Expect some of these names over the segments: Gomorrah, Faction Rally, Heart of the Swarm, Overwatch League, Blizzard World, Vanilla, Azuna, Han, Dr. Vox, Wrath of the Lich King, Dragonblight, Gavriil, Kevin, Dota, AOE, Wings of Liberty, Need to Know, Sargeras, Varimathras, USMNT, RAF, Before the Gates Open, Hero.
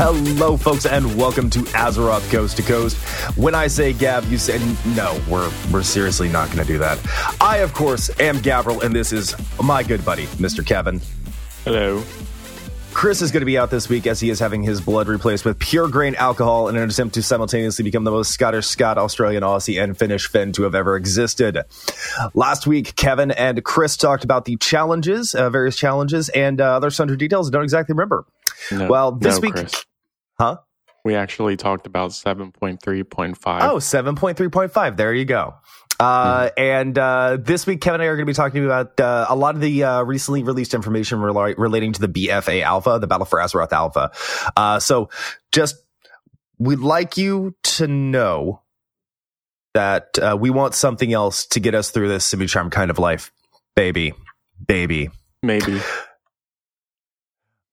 Hello, folks, and welcome to Azeroth Coast to Coast. When I say Gab, you say no, we're seriously not going to do that. I, of course, am Gavriil, and this is my good buddy, Mr. Kevin. Hello. Chris is going to be out this week as he is having his blood replaced with pure grain alcohol in an attempt to simultaneously become the most Scottish Scot, Australian Aussie, and Finnish Finn to have ever existed. Last week, Kevin and Chris talked about the challenges, various challenges, and other sundry details I don't exactly remember. Well, this week... Chris. Huh? We actually talked about 7.3.5. Oh, 7.3.5. There you go. And this week, Kevin and I are going to be talking about a lot of the recently released information relating to the BFA Alpha, the Battle for Azeroth Alpha. So we'd like you to know that we want something else to get us through this Simi-Charm kind of life. Baby. Maybe.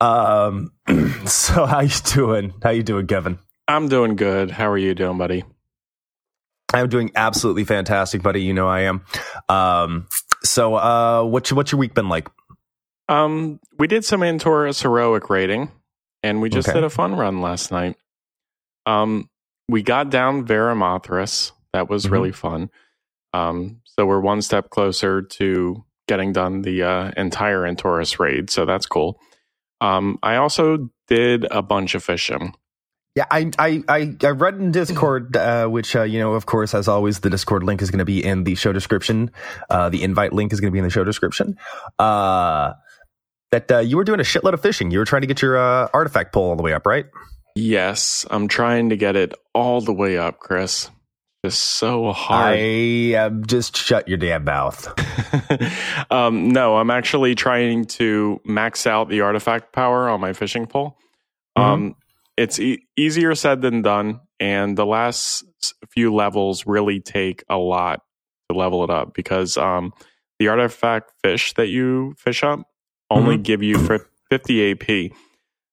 So how you doing? How you doing, Kevin? I'm doing good. How are you doing, buddy? I'm doing absolutely fantastic, buddy. You know I am. So what's your week been like? We did some Antorus heroic raiding, and we just did a fun run last night. We got down Varimathras. That was really fun. So we're one step closer to getting done the entire Antorus raid. So that's cool. I also did a bunch of fishing. Yeah, I read in Discord, which, of course, as always, the Discord link is going to be in the show description. The invite link is going to be in the show description. That you were doing a shitload of fishing. You were trying to get your artifact pull all the way up, right? Yes, I'm trying to get it all the way up, Chris. Just so hard. Just shut your damn mouth. No, I'm actually trying to max out the artifact power on my fishing pole. It's easier said than done, and the last few levels really take a lot to level it up because the artifact fish that you fish up only give you 50 AP.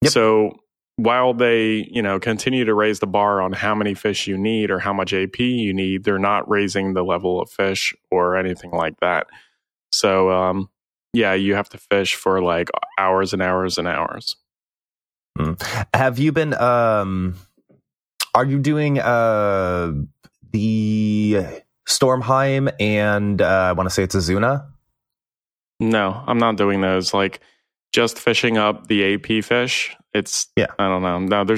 Yep. So while they, continue to raise the bar on how many fish you need or how much AP you need, they're not raising the level of fish or anything like that. So, you have to fish for like hours and hours and hours. Have you been, are you doing the Stormheim and I want to say it's Azuna? No, I'm not doing those. Like just fishing up the AP fish. It's, I don't know. No, there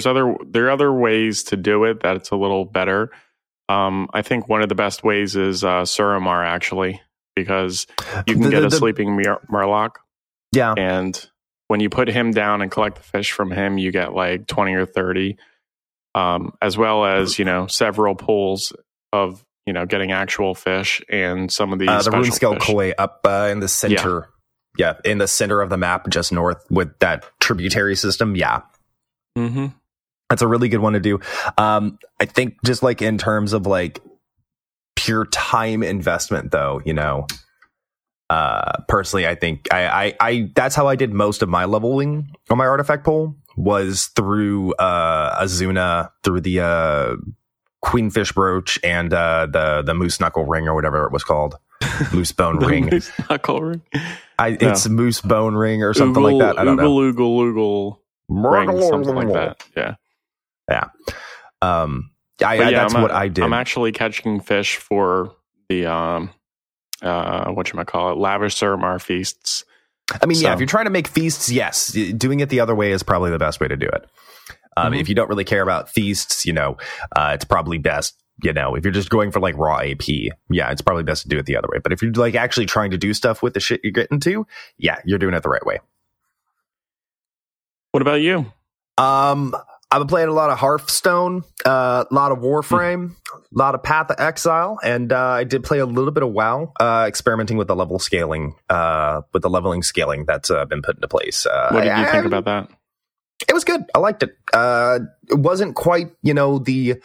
are other ways to do it that it's a little better. I think one of the best ways is Suramar, actually, because you can get a sleeping Murloc. Yeah. And when you put him down and collect the fish from him, you get like 20 or 30, as well as, several pools of, getting actual fish and some of these the rune scale koi up in the center. Yeah. Yeah, in the center of the map, just north with that tributary system. Yeah. That's a really good one to do. I think just like in terms of like pure time investment, though, personally, I think I that's how I did most of my leveling on my artifact pool was through Azuna, through the Queenfish brooch and the Moose Knuckle ring or whatever it was called. Moose bone ring. Moose knuckle ring. It's moose bone ring or something oogle, like that. I don't oogle, know. Oogle, ring, something like that. Yeah. That's what I did. I'm actually catching fish for the lavish Suramar feasts. I mean, so. Yeah, if you're trying to make feasts, yes, doing it the other way is probably the best way to do it. If you don't really care about feasts, it's probably best. If you're just going for like raw AP, it's probably best to do it the other way. But if you're like actually trying to do stuff with the shit you're getting to, you're doing it the right way. What about you? I've been playing a lot of Hearthstone, a lot of Warframe, a lot of Path of Exile, and I did play a little bit of WoW, experimenting with the leveling scaling that's been put into place. What did you think about that? It was good. I liked it. It wasn't quite, the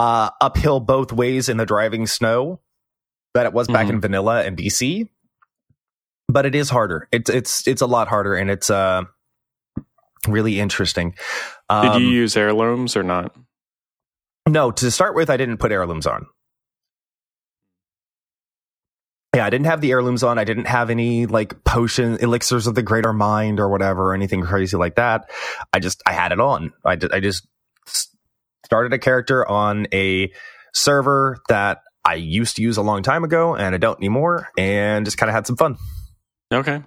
uphill both ways in the driving snow that it was back in Vanilla and BC, but it is harder. It's a lot harder, and it's really interesting. Did you use heirlooms or not? No, to start with, I didn't put heirlooms on. Yeah, I didn't have the heirlooms on. I didn't have any like potion elixirs of the greater mind or whatever, or anything crazy like that. I had it on. I just started a character on a server that I used to use a long time ago and I don't anymore, and just kind of had some fun. Okay.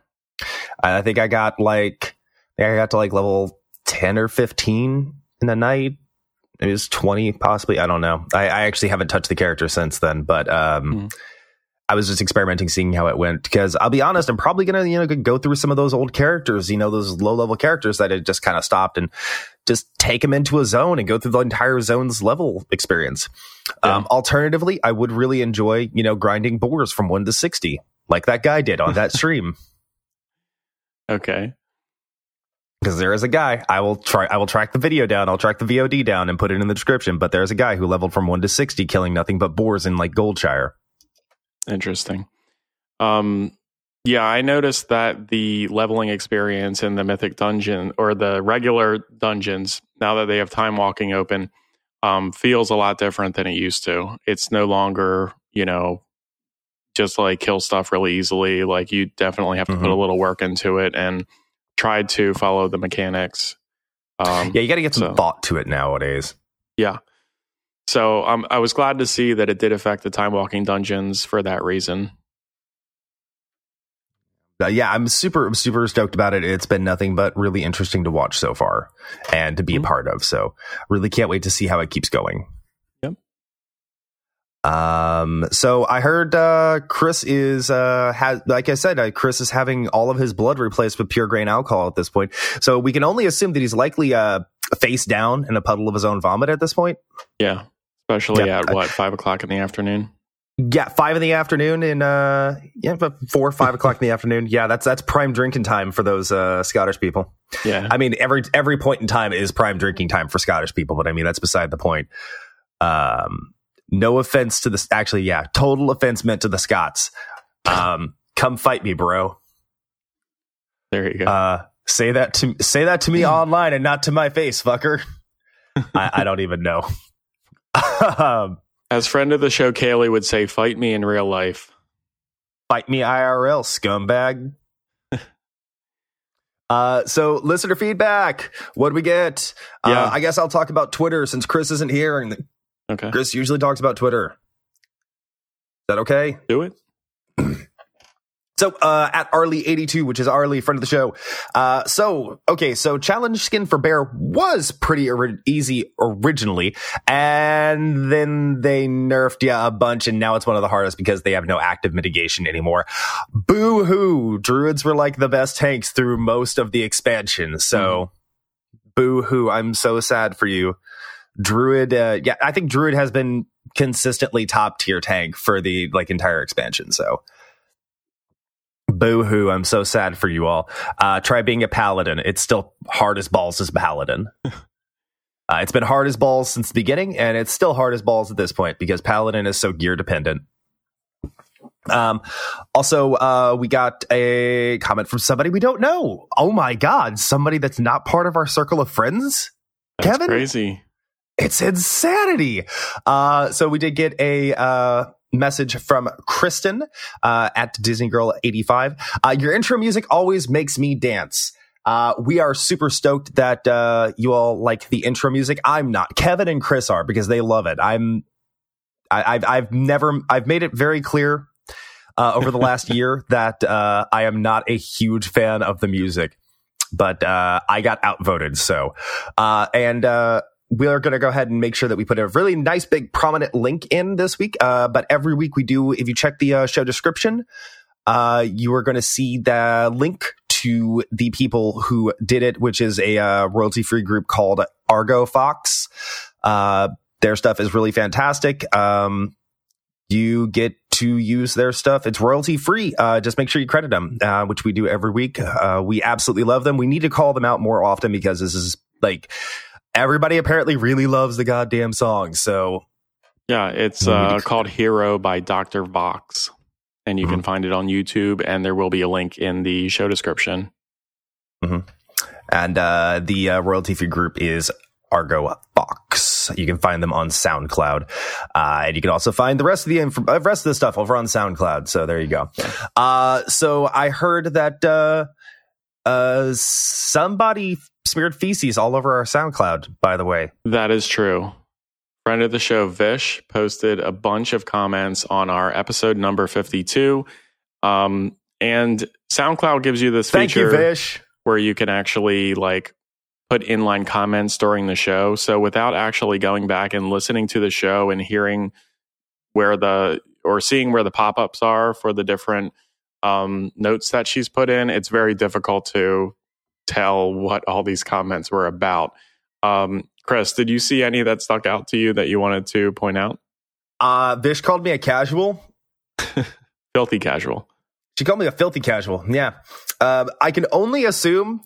I think I got to like level 10 or 15 in the night. It was 20 possibly. I don't know. I actually haven't touched the character since then, but I was just experimenting, seeing how it went, because I'll be honest, I'm probably going to go through some of those old characters, those low level characters that had just kind of stopped, and just take them into a zone and go through the entire zone's level experience. Yeah. Alternatively, I would really enjoy, grinding boars from 1 to 60 like that guy did on that stream. Okay. Because there is a guy, I will track the video down, I'll track the VOD down and put it in the description, but there's a guy who leveled from 1 to 60 killing nothing but boars in like Goldshire. Interesting. Yeah, I noticed that the leveling experience in the Mythic Dungeon, or the regular dungeons, now that they have time walking open, feels a lot different than it used to. It's no longer, just like kill stuff really easily. Like, you definitely have to put a little work into it and try to follow the mechanics. You got to get some thought to it nowadays. Yeah. So I was glad to see that it did affect the time walking dungeons for that reason. Yeah, I'm super stoked about it. It's been nothing but really interesting to watch so far and to be a part of. So really can't wait to see how it keeps going. Yep. So I heard Chris is like I said, Chris is having all of his blood replaced with pure grain alcohol at this point. So we can only assume that he's likely face down in a puddle of his own vomit at this point. Yeah, especially at 5 o'clock in the afternoon. Yeah, 5 in the afternoon and but 4 or 5 o'clock in the afternoon. Yeah, that's prime drinking time for those Scottish people. Yeah, I mean every point in time is prime drinking time for Scottish people, but I mean that's beside the point. No offense to this, actually, yeah, total offense meant to the Scots. Come fight me, bro. There you go. Say that to me online and not to my face, fucker. I don't even know. As friend of the show, Kaylee would say, fight me in real life. Fight me IRL, scumbag. So listener feedback. What'd we get? Yeah. I guess I'll talk about Twitter since Chris isn't here. And okay. Chris usually talks about Twitter. Is that okay? Do it. So at Arlie82, which is Arlie, friend of the show. So challenge skin for bear was pretty easy originally, and then they nerfed you a bunch, and now it's one of the hardest because they have no active mitigation anymore. Boo-hoo! Druids were like the best tanks through most of the expansion, so boo-hoo, I'm so sad for you. Druid, I think Druid has been consistently top-tier tank for the entire expansion, so... Boo-hoo, I'm so sad for you all. Try being a paladin. It's still hard as balls as paladin. It's been hard as balls since the beginning, and it's still hard as balls at this point because paladin is so gear dependent. Also, we got a comment from somebody we don't know. Oh my god, somebody that's not part of our circle of friends? That's Kevin? Crazy. It's insanity. So we did get a... message from Kristen at DisneyGirl85. Your intro music always makes me dance. We are super stoked that you all like the intro music. I'm not. Kevin and Chris are, because they love it. I've made it very clear over the last year that I am not a huge fan of the music, but I got outvoted. So we are going to go ahead and make sure that we put a really nice, big, prominent link in this week. But every week we do, if you check the show description, you are going to see the link to the people who did it, which is a royalty-free group called Argo Fox. Their stuff is really fantastic. You get to use their stuff. It's royalty-free. Just make sure you credit them, which we do every week. We absolutely love them. We need to call them out more often because this is everybody apparently really loves the goddamn song, so... Yeah, it's called Hero by Dr. Vox, and you can find it on YouTube, and there will be a link in the show description. And the royalty-free group is Argo Fox. Argo Fox. You can find them on SoundCloud, and you can also find the rest of the stuff over on SoundCloud. So there you go. So I heard that somebody smeared feces all over our SoundCloud, by the way. That is true. Friend of the show, Vish, posted a bunch of comments on our episode number 52. And SoundCloud gives you this feature where you can actually like put inline comments during the show. So without actually going back and listening to the show and hearing where seeing where the pop-ups are for the different notes that she's put in, it's very difficult to tell what all these comments were about. Chris, did you see any that stuck out to you that you wanted to point out? Vish called me a casual. Filthy casual. She called me a filthy casual. Yeah. I can only assume,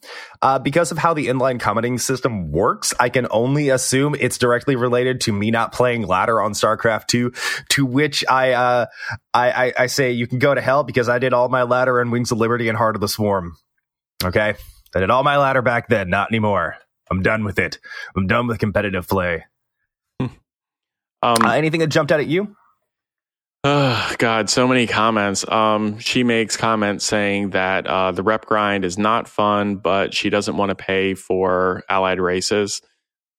because of how the inline commenting system works, I can only assume it's directly related to me not playing ladder on StarCraft 2, to which I say you can go to hell because I did all my ladder in Wings of Liberty and Heart of the Swarm. Okay? I did all my ladder back then. Not anymore. I'm done with it. I'm done with competitive play. Anything that jumped out at you? Oh, God, so many comments. She makes comments saying that the rep grind is not fun, but she doesn't want to pay for allied races.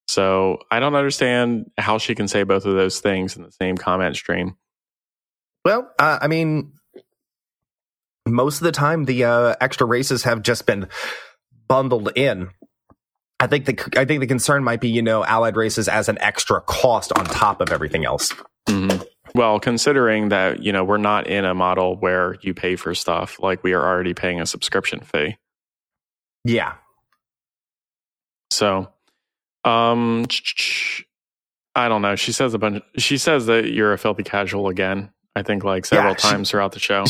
So I don't understand how she can say both of those things in the same comment stream. Well, I mean, most of the time the extra races have just been bundled in. I think the concern might be, allied races as an extra cost on top of everything else. Mm-hmm. Well, considering that, we're not in a model where you pay for stuff, like we are already paying a subscription fee. Yeah. So, I don't know. She says that you're a filthy casual again, I think like several times throughout the show.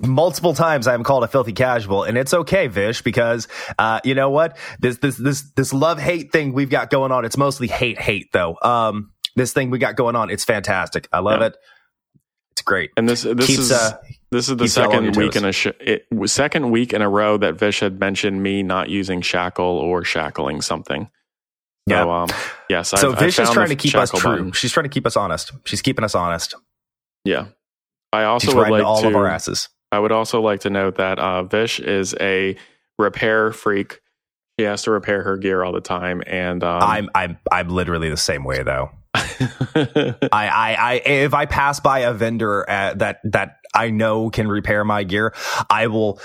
Multiple times I am called a filthy casual, and it's okay, Vish, because you know what? This love-hate thing we've got going on, it's mostly hate though. This thing we got going on, it's fantastic. I love it. It's great. And this is the second week in a row that Vish had mentioned me not using shackle or shackling something. Yeah. So, yes. So Vish is trying to keep us true. Button. She's trying to keep us honest. She's keeping us honest. Yeah. I also would like all of our asses. I would also like to note that Vish is a repair freak. She has to repair her gear all the time, and I'm literally the same way though. I if I pass by a vendor that I know can repair my gear, I will,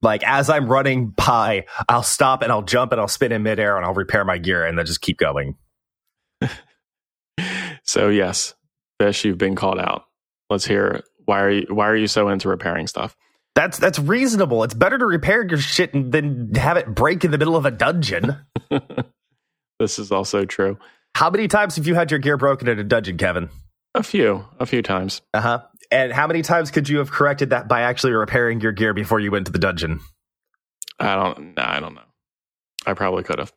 like, as I'm running by, I'll stop and I'll jump and I'll spin in midair and I'll repair my gear and then just keep going. So yes, Vish, you've been called out. Let's hear it. Why are you so into repairing stuff? That's reasonable. It's better to repair your shit than have it break in the middle of a dungeon. This is also true. How many times have you had your gear broken in a dungeon, Kevin? A few times. Uh-huh. And how many times could you have corrected that by actually repairing your gear before you went to the dungeon? I don't know. I probably could have.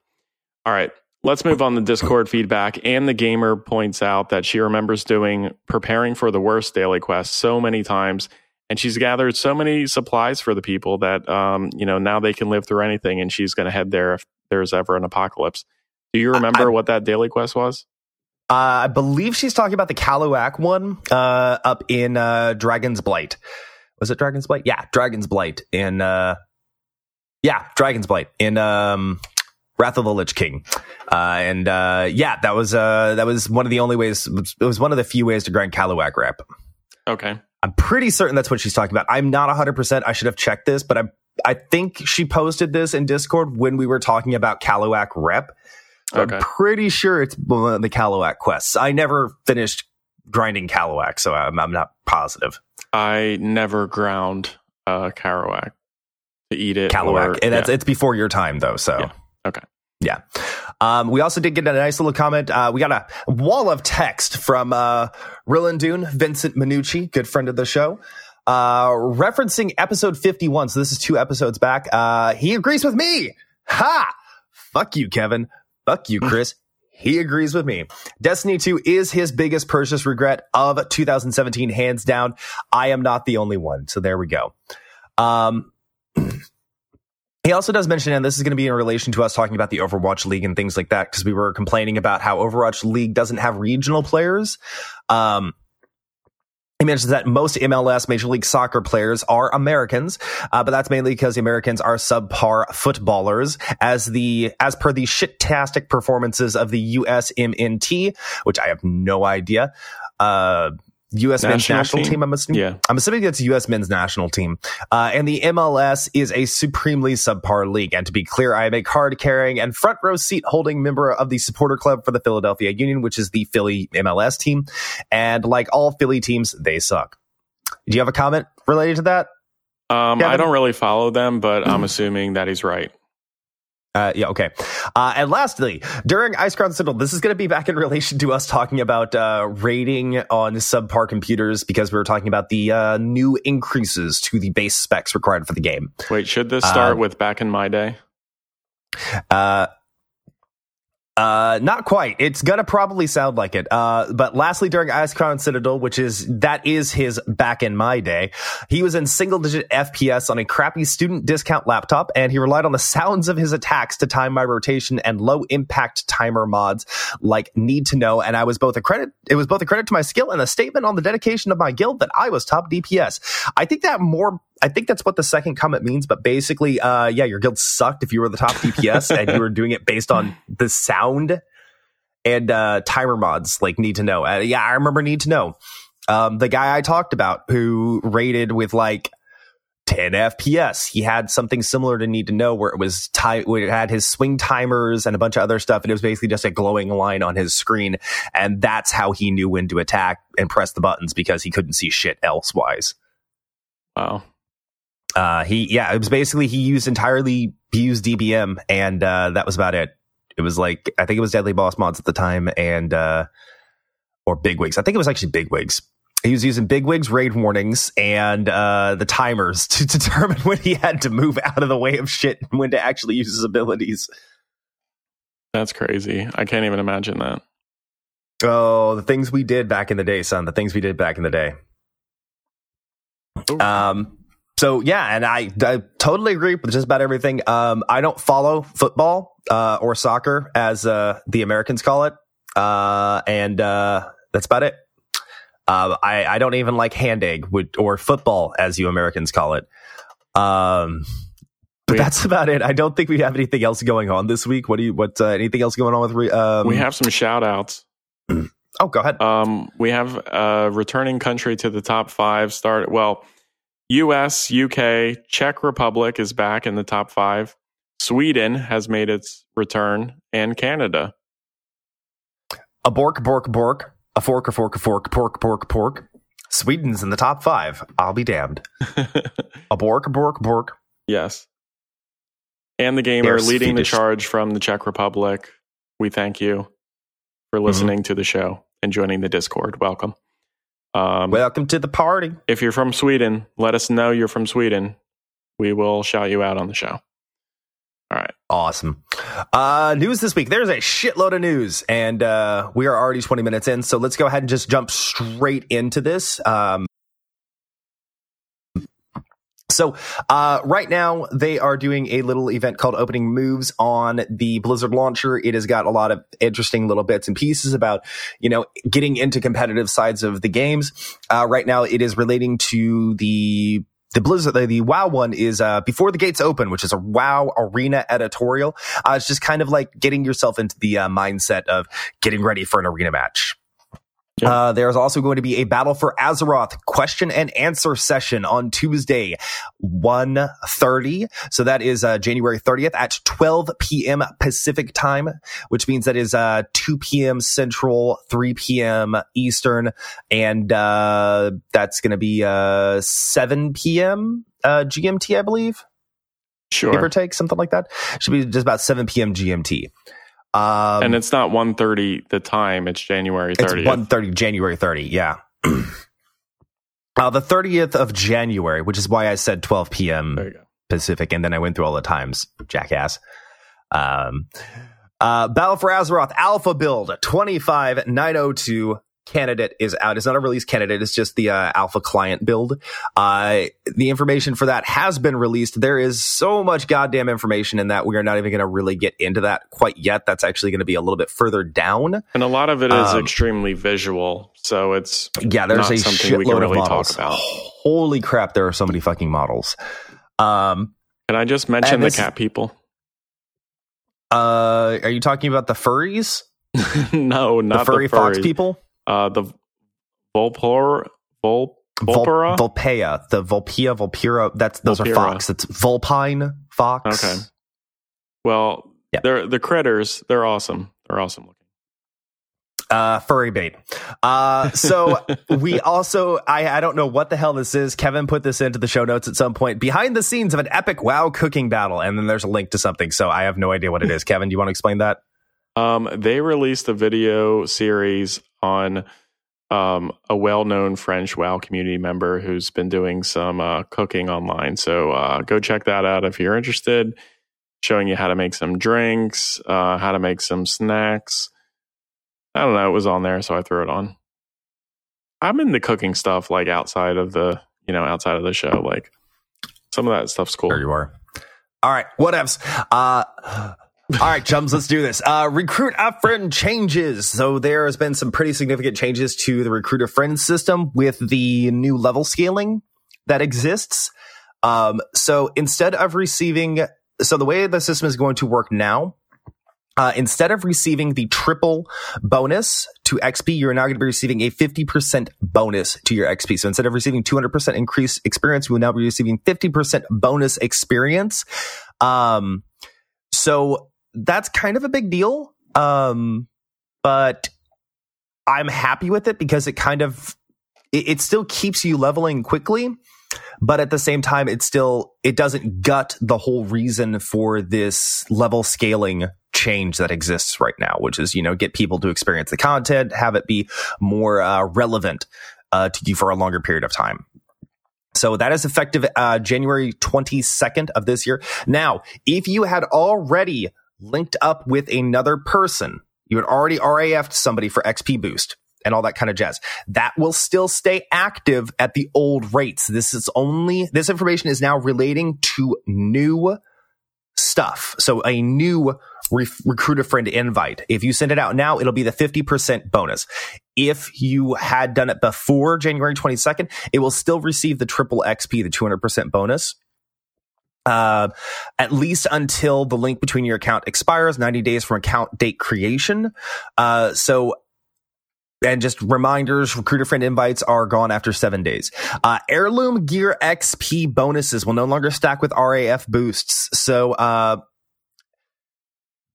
All right. Let's move on to Discord feedback. And the gamer points out that she remembers doing preparing for the worst daily quest so many times. And she's gathered so many supplies for the people that, now they can live through anything. And she's going to head there if there's ever an apocalypse. Do you remember what that daily quest was? I believe she's talking about the Kaluak one up in Dragonblight. Was it Dragonblight? Yeah, Dragonblight in Dragonblight in Wrath of the Lich King. That was one of the only ways. It was one of the few ways to grind Kaluak rep. Okay. I'm pretty certain that's what she's talking about. I'm not 100%. I should have checked this, but I think she posted this in Discord when we were talking about Kaluak rep. Okay. I'm pretty sure it's one of the Kaluak quests. I never finished grinding Kaluak, so I'm not positive. I never ground Kaluak to eat it. Kaluak. And it's before your time, though, so... Yeah. Okay. Yeah. We also did get a nice little comment. We got a wall of text from Rillandune, Vincent Minucci, good friend of the show, referencing episode 51. So this is 2 episodes back. He agrees with me. Ha! Fuck you, Kevin. Fuck you, Chris. He agrees with me. Destiny 2 is his biggest purchase regret of 2017, hands down. I am not the only one. So there we go. He also does mention, and this is going to be in relation to us talking about the Overwatch League and things like that, because we were complaining about how Overwatch League doesn't have regional players. He mentions that most MLS Major League Soccer players are Americans, but that's mainly because the Americans are subpar footballers, as per the shit-tastic performances of the USMNT, which I have no idea. U.S. men's national team, I'm assuming. Yeah. I'm assuming it's U.S. men's national team. And the MLS is a supremely subpar league. And to be clear, I am a card-carrying and front-row seat-holding member of the supporter club for the Philadelphia Union, which is the Philly MLS team. And like all Philly teams, they suck. Do you have a comment related to that? Kevin? I don't really follow them, but I'm assuming that he's right. Okay. And lastly, during Icecrown Citadel, this is going to be back in relation to us talking about raiding on subpar computers, because we were talking about the new increases to the base specs required for the game. Wait, should this start with back in my day? Not quite. It's going to probably sound like it. But lastly, during Icecrown Citadel, that is his back in my day, he was in single digit FPS on a crappy student discount laptop, and he relied on the sounds of his attacks to time my rotation and low impact timer mods like Need to Know. And it was both a credit to my skill and a statement on the dedication of my guild that I was top DPS. I think that's what the second comment means, but basically, your guild sucked if you were the top DPS and you were doing it based on the sound and timer mods like Need to Know. I remember Need to Know. The guy I talked about who raided with like 10 FPS, he had something similar to Need to Know where it was where it had his swing timers and a bunch of other stuff, and it was basically just a glowing line on his screen, and that's how he knew when to attack and press the buttons because he couldn't see shit elsewise. Wow. It was basically he used DBM, and that was about it. It was like, I think it was Deadly Boss Mods at the time, and or Bigwigs. I think it was actually Bigwigs. He was using Bigwigs, raid warnings, and the timers to determine when he had to move out of the way of shit and when to actually use his abilities. That's crazy. I can't even imagine that. Oh, the things we did back in the day, son. The things we did back in the day. Ooh. So, yeah, and I totally agree with just about everything. I don't follow football or soccer, as the Americans call it. And that's about it. I don't even like hand egg or football, as you Americans call it. But that's about it. I don't think we have anything else going on this week. Anything else going on with... we have some shout-outs. Oh, go ahead. We have returning country to the top five start... Well... US, UK, Czech Republic is back in the top five. Sweden has made its return, and Canada. A bork, bork, bork. A fork, a fork, a fork, pork, pork, pork. Sweden's in the top five. I'll be damned. A bork, bork, bork. Yes. And the gamer leading the charge from the Czech Republic. We thank you for listening to the show and joining the Discord. Welcome. Welcome to the party. If you're from Sweden, let us know you're from Sweden. We will shout you out on the show. All right. Awesome. News this week. There's a shitload of news, and we are already 20 minutes in, so let's go ahead and just jump straight into this. So right now they are doing a little event called Opening Moves on the Blizzard launcher. It has got a lot of interesting little bits and pieces about, getting into competitive sides of the games. Right now it is relating to the Blizzard. The WoW one is Before the Gates Open, which is a WoW arena editorial. It's just kind of like getting yourself into the mindset of getting ready for an arena match. Yep. There's also going to be a Battle for Azeroth question and answer session on Tuesday, 1:30. So that is January 30th at 12 p.m. Pacific time, which means that is 2 p.m. Central, 3 p.m. Eastern, and that's going to be 7 p.m. GMT, I believe. Sure. Give or take, something like that. Should be just about 7 p.m. GMT. And it's not 1:30 the time, it's January 30th. It's 1:30, January 30, yeah. The 30th of January, which is why I said 12 p.m. Pacific, and then I went through all the times, jackass. Battle for Azeroth Alpha Build 25902 candidate is out. It's not a release candidate. It's just the alpha client build. The information for that has been released. There is so much goddamn information in that we are not even going to really get into that quite yet. That's actually going to be a little bit further down. And a lot of it is extremely visual. So it's there's a something we can really talk about. Holy crap, there are so many fucking models. And I just mentioned the cat people. Are you talking about the furries? No, not the furry fox people. The Vulpera? Vulpea. The Vulpera. Those are fox. It's Vulpine Fox. Okay. Well, yep. They're the critters. They're awesome. They're awesome looking. Furry bait. So we also, I don't know what the hell this is. Kevin put this into the show notes at some point. Behind the scenes of an epic WoW cooking battle. And then there's a link to something. So I have no idea what it is. Kevin, do you want to explain that? They released a video series on a well-known French WoW community member who's been doing some cooking online. So go check that out if you're interested. Showing you how to make some drinks, how to make some snacks. I don't know. It was on there, so I threw it on. I'm into cooking stuff like outside of the show. Like some of that stuff's cool. There you are. All right, whatevs. All right, chums, let's do this. Recruit a Friend changes. So there has been some pretty significant changes to the Recruit a Friend system with the new level scaling that exists. So instead of receiving... So the way the system is going to work now, instead of receiving the triple bonus to XP, you're now going to be receiving a 50% bonus to your XP. So instead of receiving 200% increased experience, you will now be receiving 50% bonus experience. So... That's kind of a big deal, but I'm happy with it because it kind of it still keeps you leveling quickly, but at the same time, it doesn't gut the whole reason for this level scaling change that exists right now, which is, get people to experience the content, have it be more relevant to you for a longer period of time. So that is effective January 22nd of this year. Now, if you had already linked up with another person, you had already RAF'd somebody for XP boost and all that kind of jazz, that will still stay active at the old rates. This information is now relating to new stuff. So a new recruit a friend invite. If you send it out now, it'll be the 50% bonus. If you had done it before January 22nd, it will still receive the triple XP, the 200% bonus. At least until the link between your account expires, 90 days from account date creation. And just reminders, recruiter friend invites are gone after 7 days. Heirloom gear XP bonuses will no longer stack with RAF boosts. So, so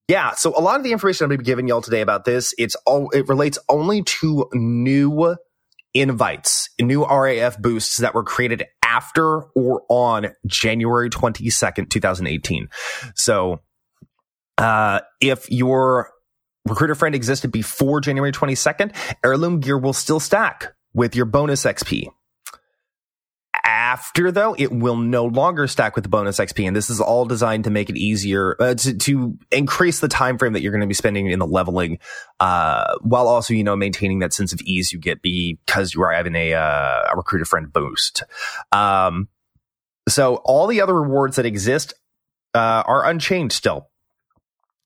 a lot of the information I'm going to be giving y'all today about this, it relates only to new invites, new RAF boosts that were created after or on January 22nd, 2018. So if your recruiter friend existed before January 22nd, heirloom gear will still stack with your bonus XP. After, though, it will no longer stack with the bonus XP, and this is all designed to make it easier to increase the time frame that you're going to be spending in the leveling, while also maintaining that sense of ease you get because you are having a recruiter friend boost. So all the other rewards that exist are unchanged still.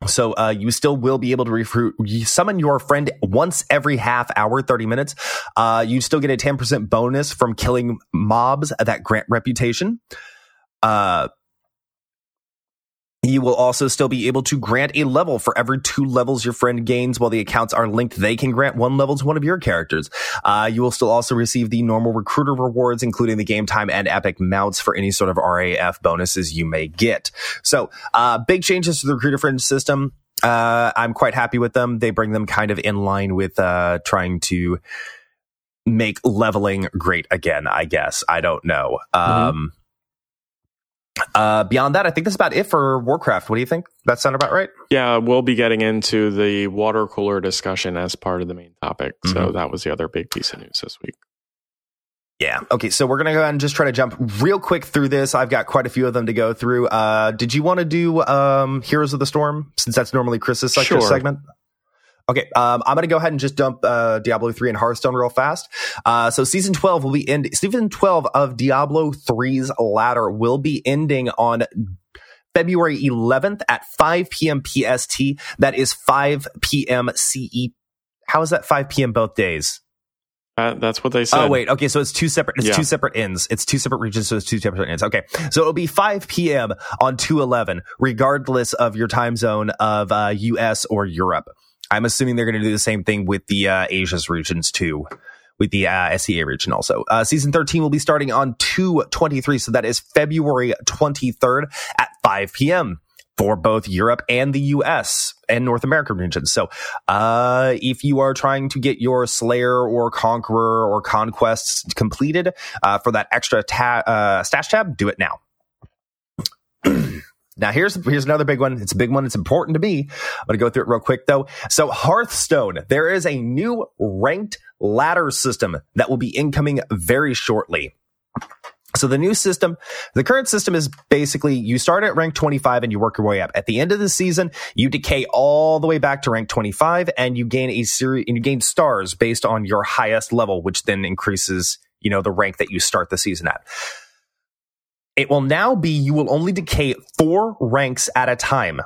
So you still will be able to summon your friend once every half hour, 30 minutes. You still get a 10% bonus from killing mobs that grant reputation. You will also still be able to grant a level for every 2 levels your friend gains. While the accounts are linked, they can grant 1 level to one of your characters. You will still also receive the normal recruiter rewards, including the game time and epic mounts for any sort of RAF bonuses you may get. So big changes to the recruiter friend system. I'm quite happy with them. They bring them kind of in line with trying to make leveling great again, I guess. I don't know. Beyond that, I think that's about it for Warcraft. What do you think? That sound about right? Yeah, we'll be getting into the water cooler discussion as part of the main topic. Mm-hmm. So that was the other big piece of news this week. Yeah. Okay, so we're going to go ahead and just try to jump real quick through this. I've got quite a few of them to go through. Did you want to do Heroes of the Storm, since that's normally Chris's segment? Okay, I'm going to go ahead and just dump Diablo 3 and Hearthstone real fast. So Season 12 will be end. Season 12 of Diablo 3's ladder will be ending on February 11th at 5 p.m. PST. That is 5 p.m. CE. How is that 5 p.m. both days? That's what they said. Oh, wait. Okay. So it's two separate, it's two separate ends. It's two separate regions. So it's two separate ends. Okay. So it'll be 5 p.m. on 2/11, regardless of your time zone of US or Europe. I'm assuming they're going to do the same thing with the Asia's regions too, with the SEA region also. Season 13 will be starting on 2/23. So that is February 23rd at 5 p.m. for both Europe and the US and North American regions. So, if you are trying to get your Slayer or Conqueror or Conquests completed, for that extra stash tab, do it now. Now, here's another big one. It's a big one. It's important to me. I'm going to go through it real quick, though. So, Hearthstone. There is a new ranked ladder system that will be incoming very shortly. So the new system, the current system is basically you start at rank 25 and you work your way up. At the end of the season, you decay all the way back to rank 25 and you gain a series and you gain stars based on your highest level, which then increases, you know, the rank that you start the season at. It will now be you will only decay 4 ranks at a time.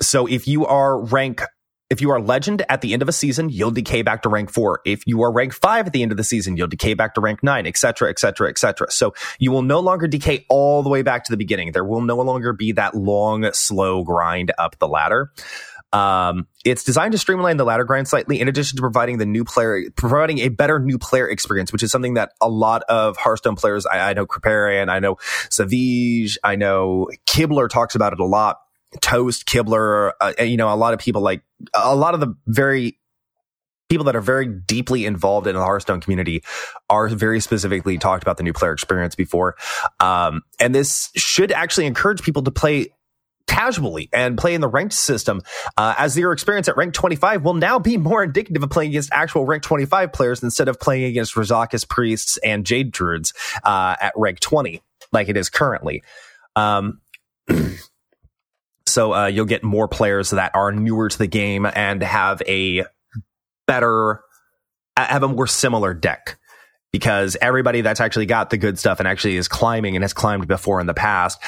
So if you are legend at the end of a season, you'll decay back to rank 4. If you are rank 5 at the end of the season, you'll decay back to rank 9, et cetera, et cetera, et cetera. So you will no longer decay all the way back to the beginning. There will no longer be that long, slow grind up the ladder. It's designed to streamline the ladder grind slightly, in addition to providing the new player, providing a better new player experience, which is something that a lot of Hearthstone players, I know Kriparian, I know Savige, I know Kibler talks about it a lot. Toast, Kibler, you know, a lot of people, like a lot of the very people that are very deeply involved in the Hearthstone community are very specifically talked about the new player experience before. And this should actually encourage people to play casually and play in the ranked system, as your experience at rank 25 will now be more indicative of playing against actual rank 25 players instead of playing against Rizakis priests and Jade Druids at rank 20 like it is currently. So you'll get more players that are newer to the game and have a better, have a more similar deck, because everybody that's actually got the good stuff and actually is climbing and has climbed before in the past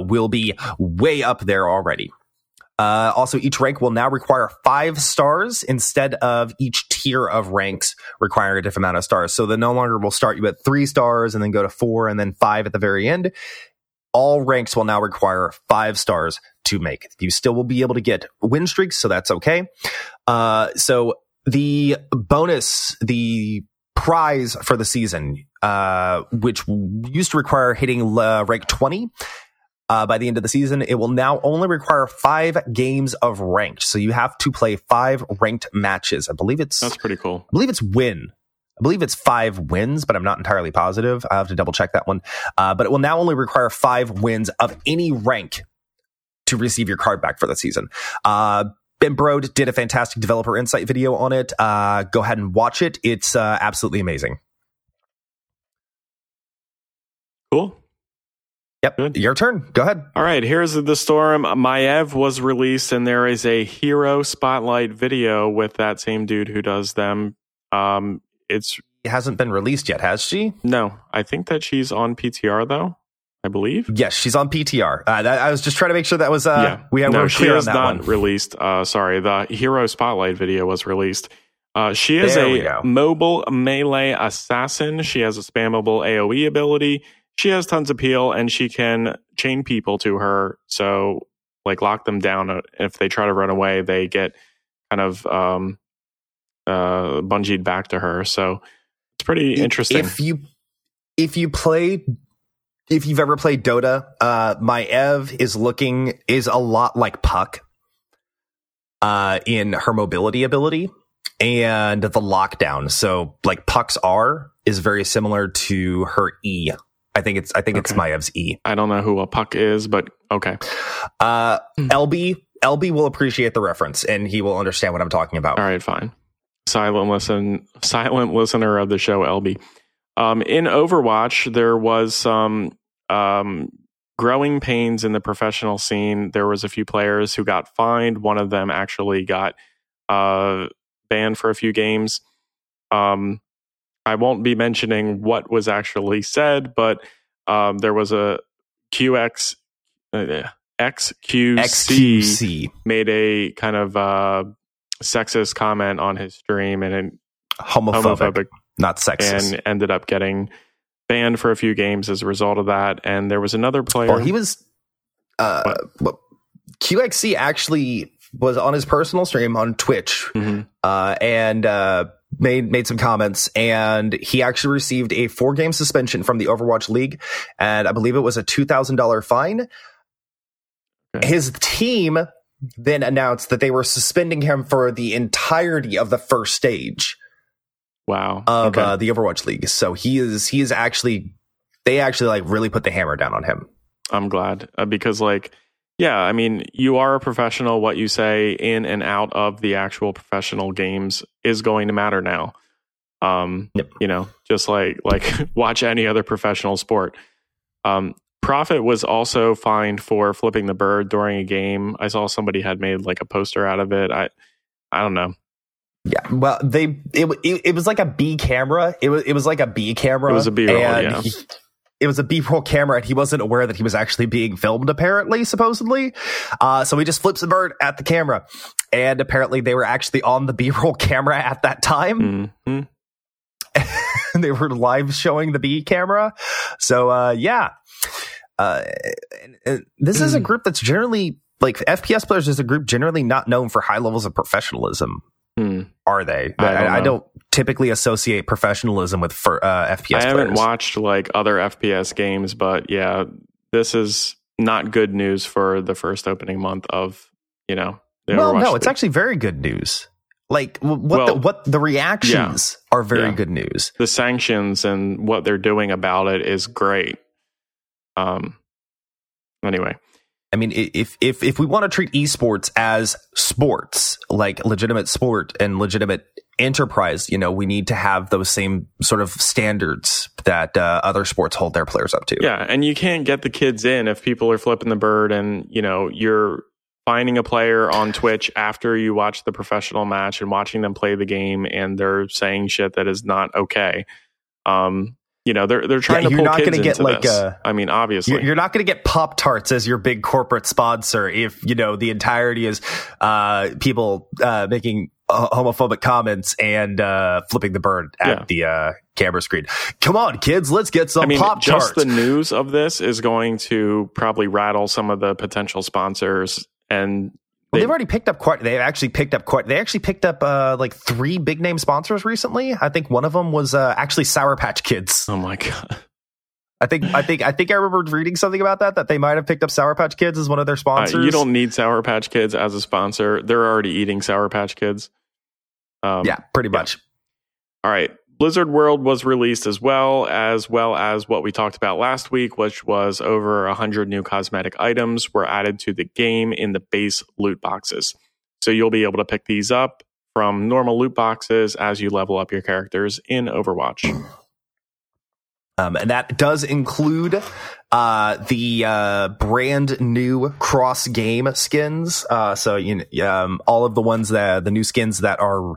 will be way up there already. Also, each rank will now require 5 stars instead of each tier of ranks requiring a different amount of stars. So they no longer will start you at 3 stars and then go to 4 and then 5 at the very end. All ranks will now require 5 stars to make. You still will be able to get win streaks, so that's okay. So the bonus, the prize for the season, which used to require hitting rank 20 by the end of the season, it will now only require 5 games of ranked. So you have to play 5 ranked matches. I believe it's... That's pretty cool. I believe it's win. I believe it's 5 wins, but I'm not entirely positive. I have to double check that one. But it will now only require 5 wins of any rank to receive your card back for the season. Ben Brode did a fantastic developer insight video on it. Go ahead and watch it. It's absolutely amazing. Cool. Yep. Good. Your turn. Go ahead. All right. Here's the Storm. Maiev was released, and there is a hero spotlight video with that same dude who does them. It hasn't been released yet, has she? No, I think that she's on PTR though. I believe. Yes, she's on PTR. I was just trying to make sure that was we were clear on that one. Released. Sorry, the hero spotlight video was released. She is a mobile melee assassin. She has a spammable AOE ability. She has tons of peel, and she can chain people to her. So, like, lock them down. If they try to run away, they get kind of bungeed back to her. So it's pretty interesting. If you play, if you've ever played Dota, Maiev is a lot like Puck in her mobility ability and the lockdown. So like Puck's R is very similar to her E. I think it's Maiev's E. I don't know who a Puck is, but okay. LB will appreciate the reference and he will understand what I'm talking about. All right, fine. Silent listener of the show, LB. In Overwatch, there was some growing pains in the professional scene. There was a few players who got fined. One of them actually got banned for a few games. I won't be mentioning what was actually said, but there was a xQc made a kind of sexist comment on his stream, and it, homophobic, not sexist, and ended up getting banned for a few games as a result of that. And there was another player. Well, he was QXC actually was on his personal stream on Twitch, and made some comments, and he actually received a 4-game suspension from the Overwatch League, and I believe it was a $2,000 fine. Okay. His team then announced that they were suspending him for the entirety of the first stage. Wow. Of the Overwatch League. So he is actually, they actually like really put the hammer down on him. I'm glad because like, yeah, I mean, you are a professional. What you say in and out of the actual professional games is going to matter now. Yep. You know, just like watch any other professional sport. Prophet was also fined for flipping the bird during a game. I saw somebody had made like a poster out of it. I don't know. Yeah, well, it was like a B camera. It was like a B camera. It was a B roll. Yeah. It was a B roll camera, and he wasn't aware that he was actually being filmed. Apparently, supposedly, so he just flips the bird at the camera, and apparently they were actually on the B roll camera at that time. Mm-hmm. They were live showing the B camera. So yeah, this is a group that's generally like FPS players is a group generally not known for high levels of professionalism. Are they? I don't typically associate professionalism with FPS players. I haven't watched like other FPS games, but yeah, this is not good news for the first opening month of, you know. Well, no, it's actually very good news. Like what the reactions are very good news. The sanctions and what they're doing about it is great. Anyway. I mean, if we want to treat esports as sports, like legitimate sport and legitimate enterprise, you know, we need to have those same sort of standards that other sports hold their players up to. Yeah, and you can't get the kids in if people are flipping the bird and, you know, you're finding a player on Twitch after you watch the professional match and watching them play the game and they're saying shit that is not okay. You know, they're trying to pull kids into this. Like I mean, obviously, you're not going to get Pop-Tarts as your big corporate sponsor if, you know, the entirety is people making homophobic comments and flipping the bird at the camera screen. Come on, kids, let's get some Pop-Tarts. Just the news of this is going to probably rattle some of the potential sponsors, and They actually picked up like 3 big name sponsors recently. I think one of them was actually Sour Patch Kids. Oh my god! I think I remember reading something about that they might have picked up Sour Patch Kids as one of their sponsors. You don't need Sour Patch Kids as a sponsor. They're already eating Sour Patch Kids. Yeah, pretty much. Yeah. All right. Blizzard World was released as well as what we talked about last week, which was over 100 new cosmetic items were added to the game in the base loot boxes. So you'll be able to pick these up from normal loot boxes as you level up your characters in Overwatch. And that does include the brand new cross-game skins. So you know, all of the ones that the new skins that are...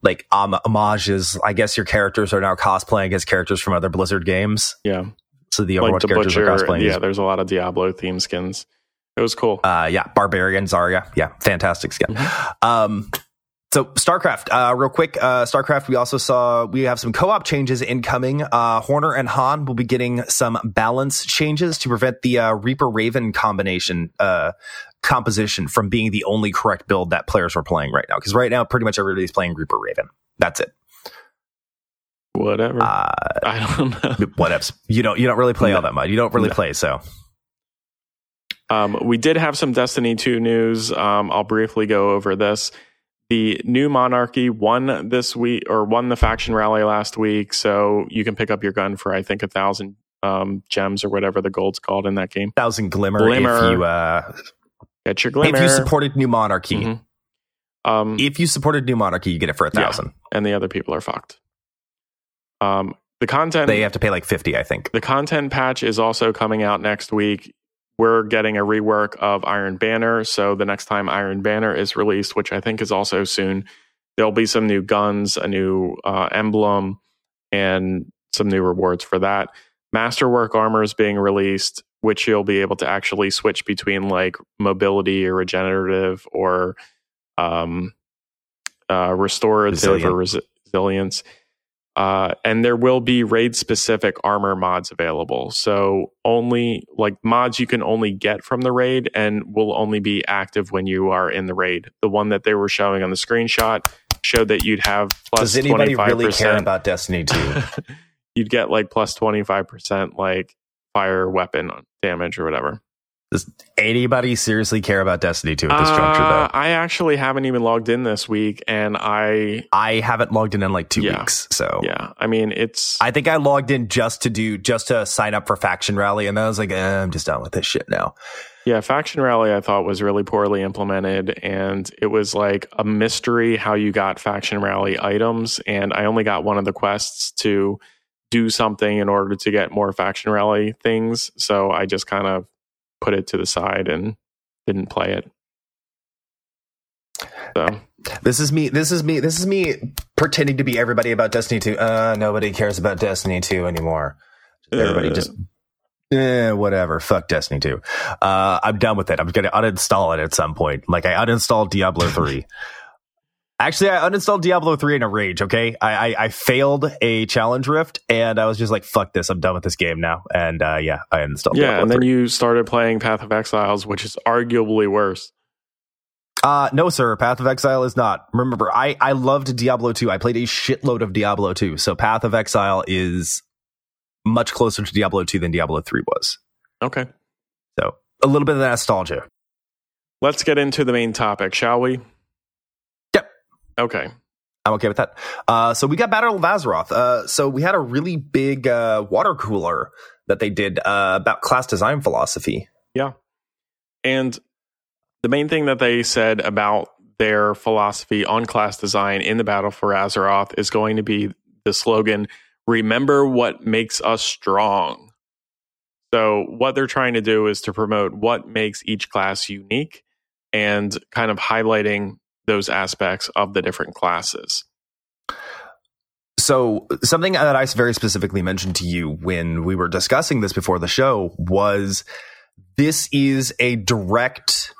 like homages, I guess your characters are now cosplaying as characters from other Blizzard games. Yeah. So the Overwatch characters are cosplaying. Yeah, there's a lot of Diablo theme skins. It was cool. Yeah, Barbarian, Zarya. Yeah, fantastic skin. Mm-hmm. So StarCraft, real quick. StarCraft, we also saw we have some co-op changes incoming. Horner and Han will be getting some balance changes to prevent the Reaper-Raven combination composition from being the only correct build that players are playing right now. Because right now, pretty much everybody's playing Reaper-Raven. That's it. Whatever. I don't know. Whatevs. You don't really play all that much. You don't really play, so... we did have some Destiny 2 news. I'll briefly go over this. The New Monarchy won the Faction Rally last week, so you can pick up your gun for, I think, 1,000 gems or whatever the gold's called in that game. 1,000 glimmer. If you get your glimmer. If you supported New Monarchy. Mm-hmm. If you supported New Monarchy, you get it for 1,000. Yeah, and the other people are fucked. The content... They have to pay like 50, I think. The content patch is also coming out next week. We're getting a rework of Iron Banner, so the next time Iron Banner is released, which I think is also soon, there'll be some new guns, a new emblem, and some new rewards for that. Masterwork armor is being released, which you'll be able to actually switch between like mobility or regenerative or restorative or resilience. And there will be raid-specific armor mods available. So only like mods you can only get from the raid and will only be active when you are in the raid. The one that they were showing on the screenshot showed that you'd have plus 25%. Does anybody really care about Destiny 2? You'd get like plus 25% like fire weapon damage or whatever. Does anybody seriously care about Destiny 2 at this juncture, though? I actually haven't even logged in this week, and I haven't logged in like 2 weeks. So yeah, I mean, it's. I think I logged in just to sign up for Faction Rally, and then I was like, I'm just done with this shit now. Yeah, Faction Rally I thought was really poorly implemented, and it was like a mystery how you got Faction Rally items, and I only got one of the quests to do something in order to get more Faction Rally things. So I just kind of put it to the side and didn't play it. So this is me pretending to be everybody about Destiny 2. Nobody cares about Destiny 2 anymore. Everybody just whatever, fuck Destiny 2. I'm done with it. I'm gonna uninstall it at some point, like I uninstalled Diablo 3. Actually, I uninstalled Diablo 3 in a rage, okay? I failed a challenge rift, and I was just like, fuck this, I'm done with this game now. And I uninstalled Diablo 3. Yeah, and then you started playing Path of Exiles, which is arguably worse. No, sir, Path of Exile is not. Remember, I loved Diablo 2. I played a shitload of Diablo 2, so Path of Exile is much closer to Diablo 2 than Diablo 3 was. Okay. So, a little bit of nostalgia. Let's get into the main topic, shall we? Okay. I'm okay with that. So we got Battle of Azeroth. So we had a really big water cooler that they did about class design philosophy. Yeah. And the main thing that they said about their philosophy on class design in the Battle for Azeroth is going to be the slogan, remember what makes us strong. So what they're trying to do is to promote what makes each class unique and kind of highlighting those aspects of the different classes. So something that I very specifically mentioned to you when we were discussing this before the show was this is a direct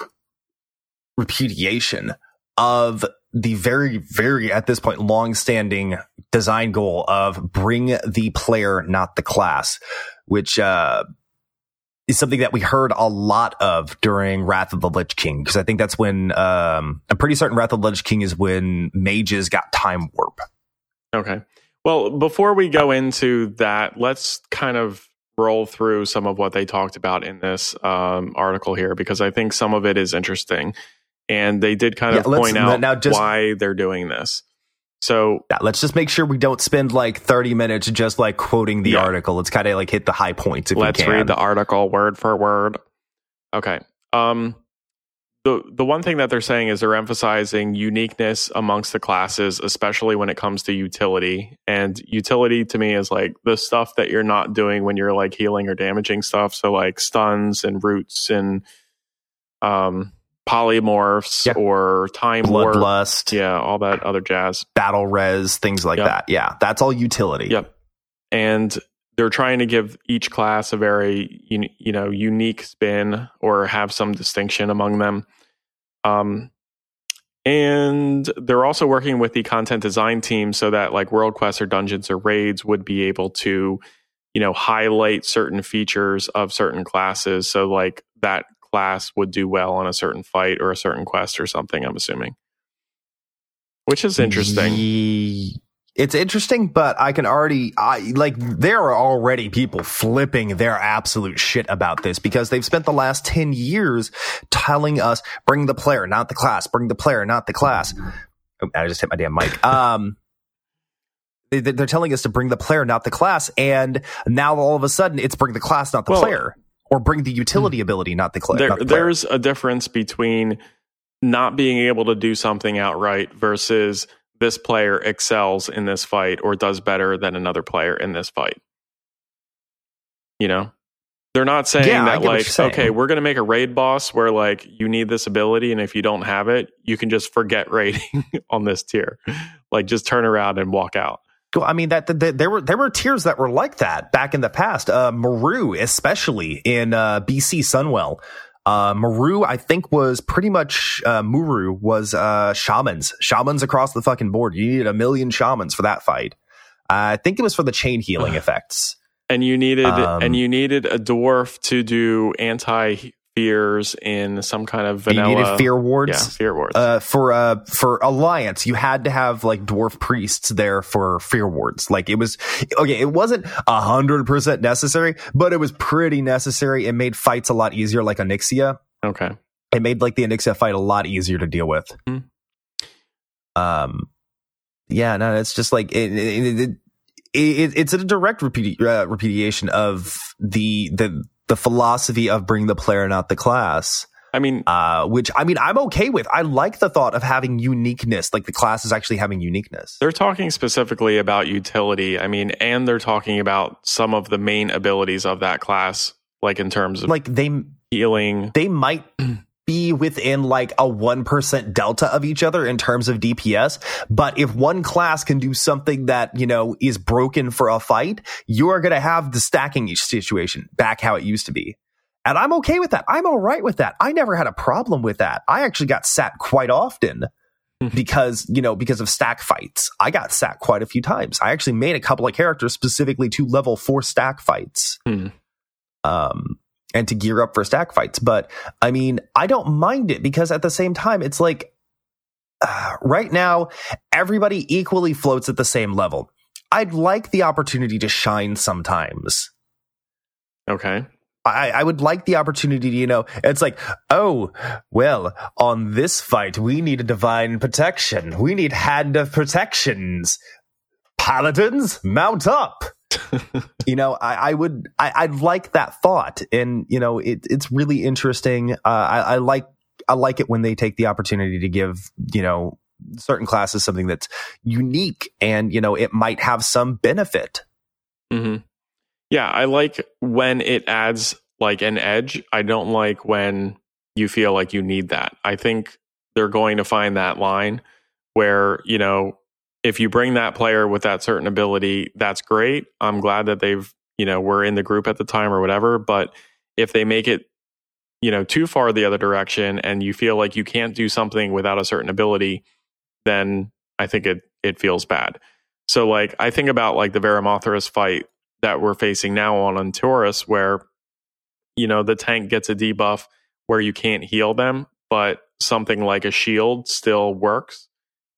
repudiation of the very, very, at this point, long-standing design goal of bring the player, not the class, which is something that we heard a lot of during Wrath of the Lich King, because I think that's when I'm pretty certain Wrath of the Lich King is when mages got time warp. Okay. Well, before we go into that, let's kind of roll through some of what they talked about in this article here, because I think some of it is interesting. And they did kind of point out why they're doing this. So let's just make sure we don't spend like 30 minutes just like quoting the article. Let's kind of like hit the high points. Let's read the article word for word. Okay. The one thing that they're saying is they're emphasizing uniqueness amongst the classes, especially when it comes to utility. And utility to me is like the stuff that you're not doing when you're like healing or damaging stuff. So like stuns and roots and polymorphs or time bloodlust, all that other jazz, battle res, things like that. Yeah, that's all utility. Yep. And they're trying to give each class a very unique spin or have some distinction among them. And they're also working with the content design team so that like world quests or dungeons or raids would be able to highlight certain features of certain classes. So like that class would do well on a certain fight or a certain quest or something, I'm assuming. Which is interesting. It's interesting, but there are already people flipping their absolute shit about this because they've spent the last 10 years telling us, bring the player, not the class, bring the player, not the class. Oh, I just hit my damn mic. They're telling us to bring the player, not the class. And now all of a sudden it's bring the class, not the player. Or bring the utility ability, not the player. There's a difference between not being able to do something outright versus this player excels in this fight or does better than another player in this fight. They're not saying that, like, okay, we're going to make a raid boss where, like, you need this ability, and if you don't have it, you can just forget raiding on this tier. Like, just turn around and walk out. Well, I mean, there were tiers that were like that back in the past. Maru, especially in BC Sunwell. Maru, I think, was pretty much Muru was shamans. Shamans across the fucking board. You needed 1 million shamans for that fight. I think it was for the chain healing effects. And you needed a dwarf to do anti-fears in some kind of vanilla. You needed fear wards. Yeah, fear wards. For Alliance, you had to have like dwarf priests there for fear wards. Like, it was okay. It wasn't 100% necessary, but it was pretty necessary. It made fights a lot easier, like Onyxia. Okay. It made like the Onyxia fight a lot easier to deal with. Mm-hmm. Yeah, no, it's just like it's a direct repudiation of the philosophy of bring the player, not the class. I mean, which I mean, I'm okay with. I like the thought of having uniqueness, like the class is actually having uniqueness. They're talking specifically about utility. I mean, and they're talking about some of the main abilities of that class, like in terms of like they healing. They might be within like a 1% delta of each other in terms of DPS, but if one class can do something that, you know, is broken for a fight, you are going to have the stacking situation back how it used to be. And I'm okay with that. I'm all right with that. I never had a problem with that. I actually got sat quite often because, you know, because of stack fights. I got sat quite a few times. I actually made a couple of characters specifically to level for stack fights. And to gear up for stack fights. But I mean, I don't mind it because at the same time, it's like right now, everybody equally floats at the same level. I'd like the opportunity to shine sometimes. Okay. I would like the opportunity to, you know, it's like, oh, well, on this fight, we need a divine protection. We need hand of protections. Paladins, mount up. You know, I'd like that thought, and you know, it's really interesting. I like it when they take the opportunity to give, you know, certain classes something that's unique, and you know, it might have some benefit. Mm-hmm. Yeah, I like when it adds like an edge. I don't like when you feel like you need that. I think they're going to find that line where, you know, if you bring that player with that certain ability, that's great. I'm glad that they've, you know, we're in the group at the time or whatever. But if they make it, you know, too far the other direction and you feel like you can't do something without a certain ability, then I think it feels bad. So like, I think about like the Varimathras fight that we're facing now on Antorus, where, you know, the tank gets a debuff where you can't heal them, but something like a shield still works.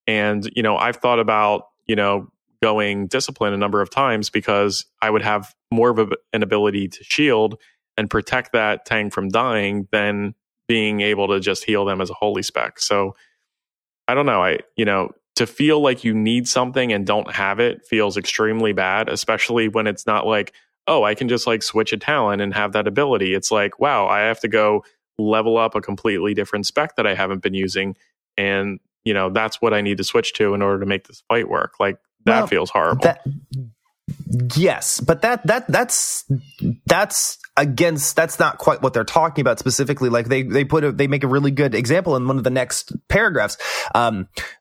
And, you know, I've thought about, you know, going discipline a number of times because I would have more of an ability to shield and protect that tank from dying than being able to just heal them as a holy spec. So I don't know. You know, to feel like you need something and don't have it feels extremely bad, especially when it's not like, oh, I can just like switch a talent and have that ability. It's like, wow, I have to go level up a completely different spec that I haven't been using. And you know, that's what I need to switch to in order to make this fight work. Like, that feels horrible. Yes, but that's not quite what they're talking about specifically. Like they make a really good example in one of the next paragraphs.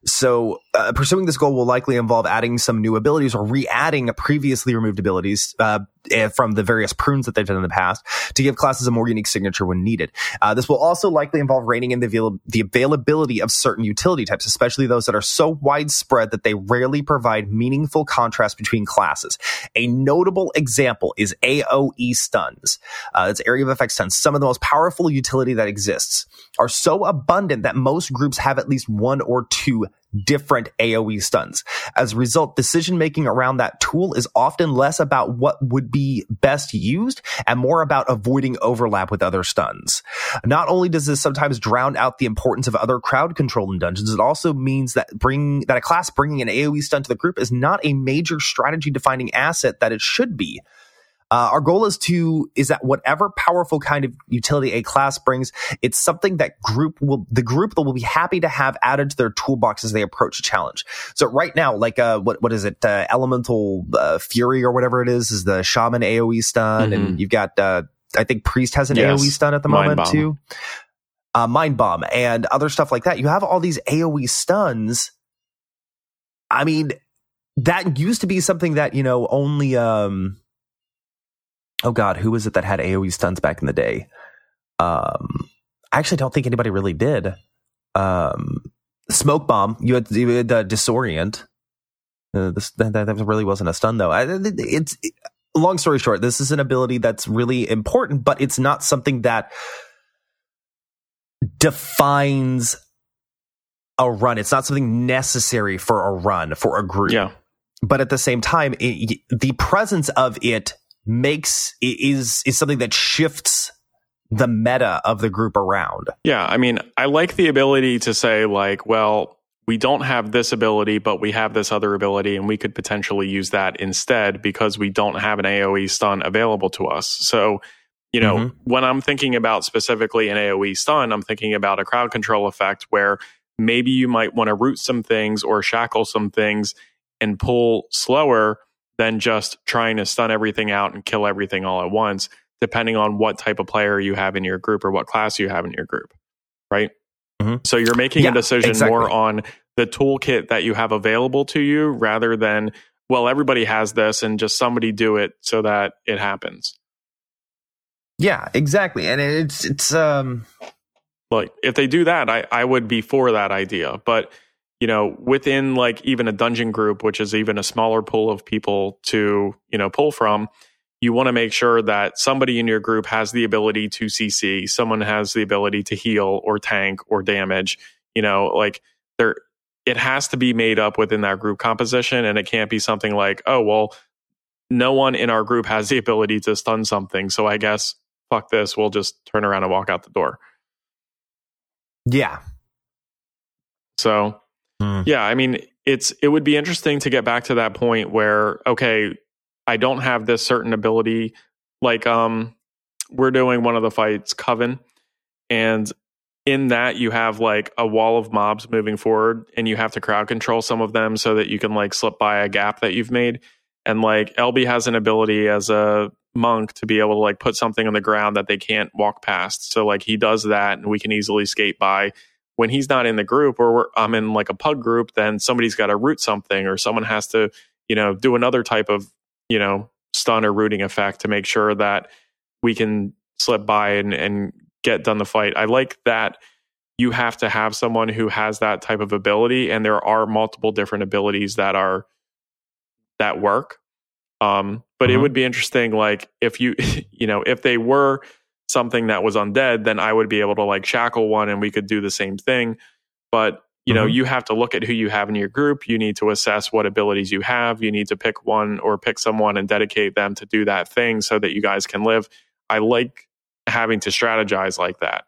So pursuing this goal will likely involve adding some new abilities or re-adding previously removed abilities from the various prunes that they've done in the past to give classes a more unique signature when needed. This will also likely involve reining in the availability of certain utility types, especially those that are so widespread that they rarely provide meaningful contrast between classes. A notable example is AoE stuns. It's area of effect stuns. Some of the most powerful utility that exists are so abundant that most groups have at least one or two different AoE stuns. As a result, decision-making around that tool is often less about what would be best used and more about avoiding overlap with other stuns. Not only does this sometimes drown out the importance of other crowd control in dungeons, it also means that a class bringing an AoE stun to the group is not a major strategy-defining asset that it should be. Our goal is that whatever powerful kind of utility a class brings, it's something that the group will be happy to have added to their toolbox as they approach a challenge. So right now, like what is it? Elemental Fury or whatever it is the Shaman AoE stun, and you've got I think Priest has an AoE stun at the moment too. Mind Bomb and other stuff like that. You have all these AoE stuns. I mean, that used to be something that, you know, only... oh God, who was it that had AoE stuns back in the day? I actually don't think anybody really did. Smoke Bomb, you had the Disorient. That really wasn't a stun, though. Long story short, this is an ability that's really important, but it's not something that defines a run. It's not something necessary for a run, for a group. Yeah. But at the same time, the presence of it is something that shifts the meta of the group around. Yeah, I mean, I like the ability to say, like, well, we don't have this ability, but we have this other ability, and we could potentially use that instead because we don't have an AoE stun available to us. So, you know, when I'm thinking about specifically an AoE stun, I'm thinking about a crowd control effect where maybe you might want to root some things or shackle some things and pull slower than just trying to stun everything out and kill everything all at once, depending on what type of player you have in your group or what class you have in your group, right? So you're making a decision more on the toolkit that you have available to you rather than, well, everybody has this and just somebody do it so that it happens. Yeah, exactly. And it's like, if they do that, I would be for that idea. But, you know, within like even a dungeon group, which is even a smaller pool of people to, you know, pull from, you want to make sure that somebody in your group has the ability to CC, someone has the ability to heal or tank or damage, you know, like there, it has to be made up within that group composition. And it can't be something like, oh, well, no one in our group has the ability to stun something, so I guess, fuck this, we'll just turn around and walk out the door. Yeah. So, yeah, I mean, it would be interesting to get back to that point where, okay, I don't have this certain ability. Like, we're doing one of the fights, Coven, and in that you have like a wall of mobs moving forward, and you have to crowd control some of them so that you can like slip by a gap that you've made. And like LB has an ability as a monk to be able to like put something on the ground that they can't walk past. So like he does that, and we can easily skate by. When he's not in the group, or I'm in like a pug group, then somebody's got to root something, or someone has to, you know, do another type of, you know, stun or rooting effect to make sure that we can slip by and get done the fight. I like that you have to have someone who has that type of ability, and there are multiple different abilities that work. But it would be interesting, like if you know, if they were something that was undead, then I would be able to like shackle one and we could do the same thing. But you know, you have to look at who you have in your group. You need to assess what abilities you have. You need to pick one or pick someone and dedicate them to do that thing so that you guys can live. I like having to strategize like that.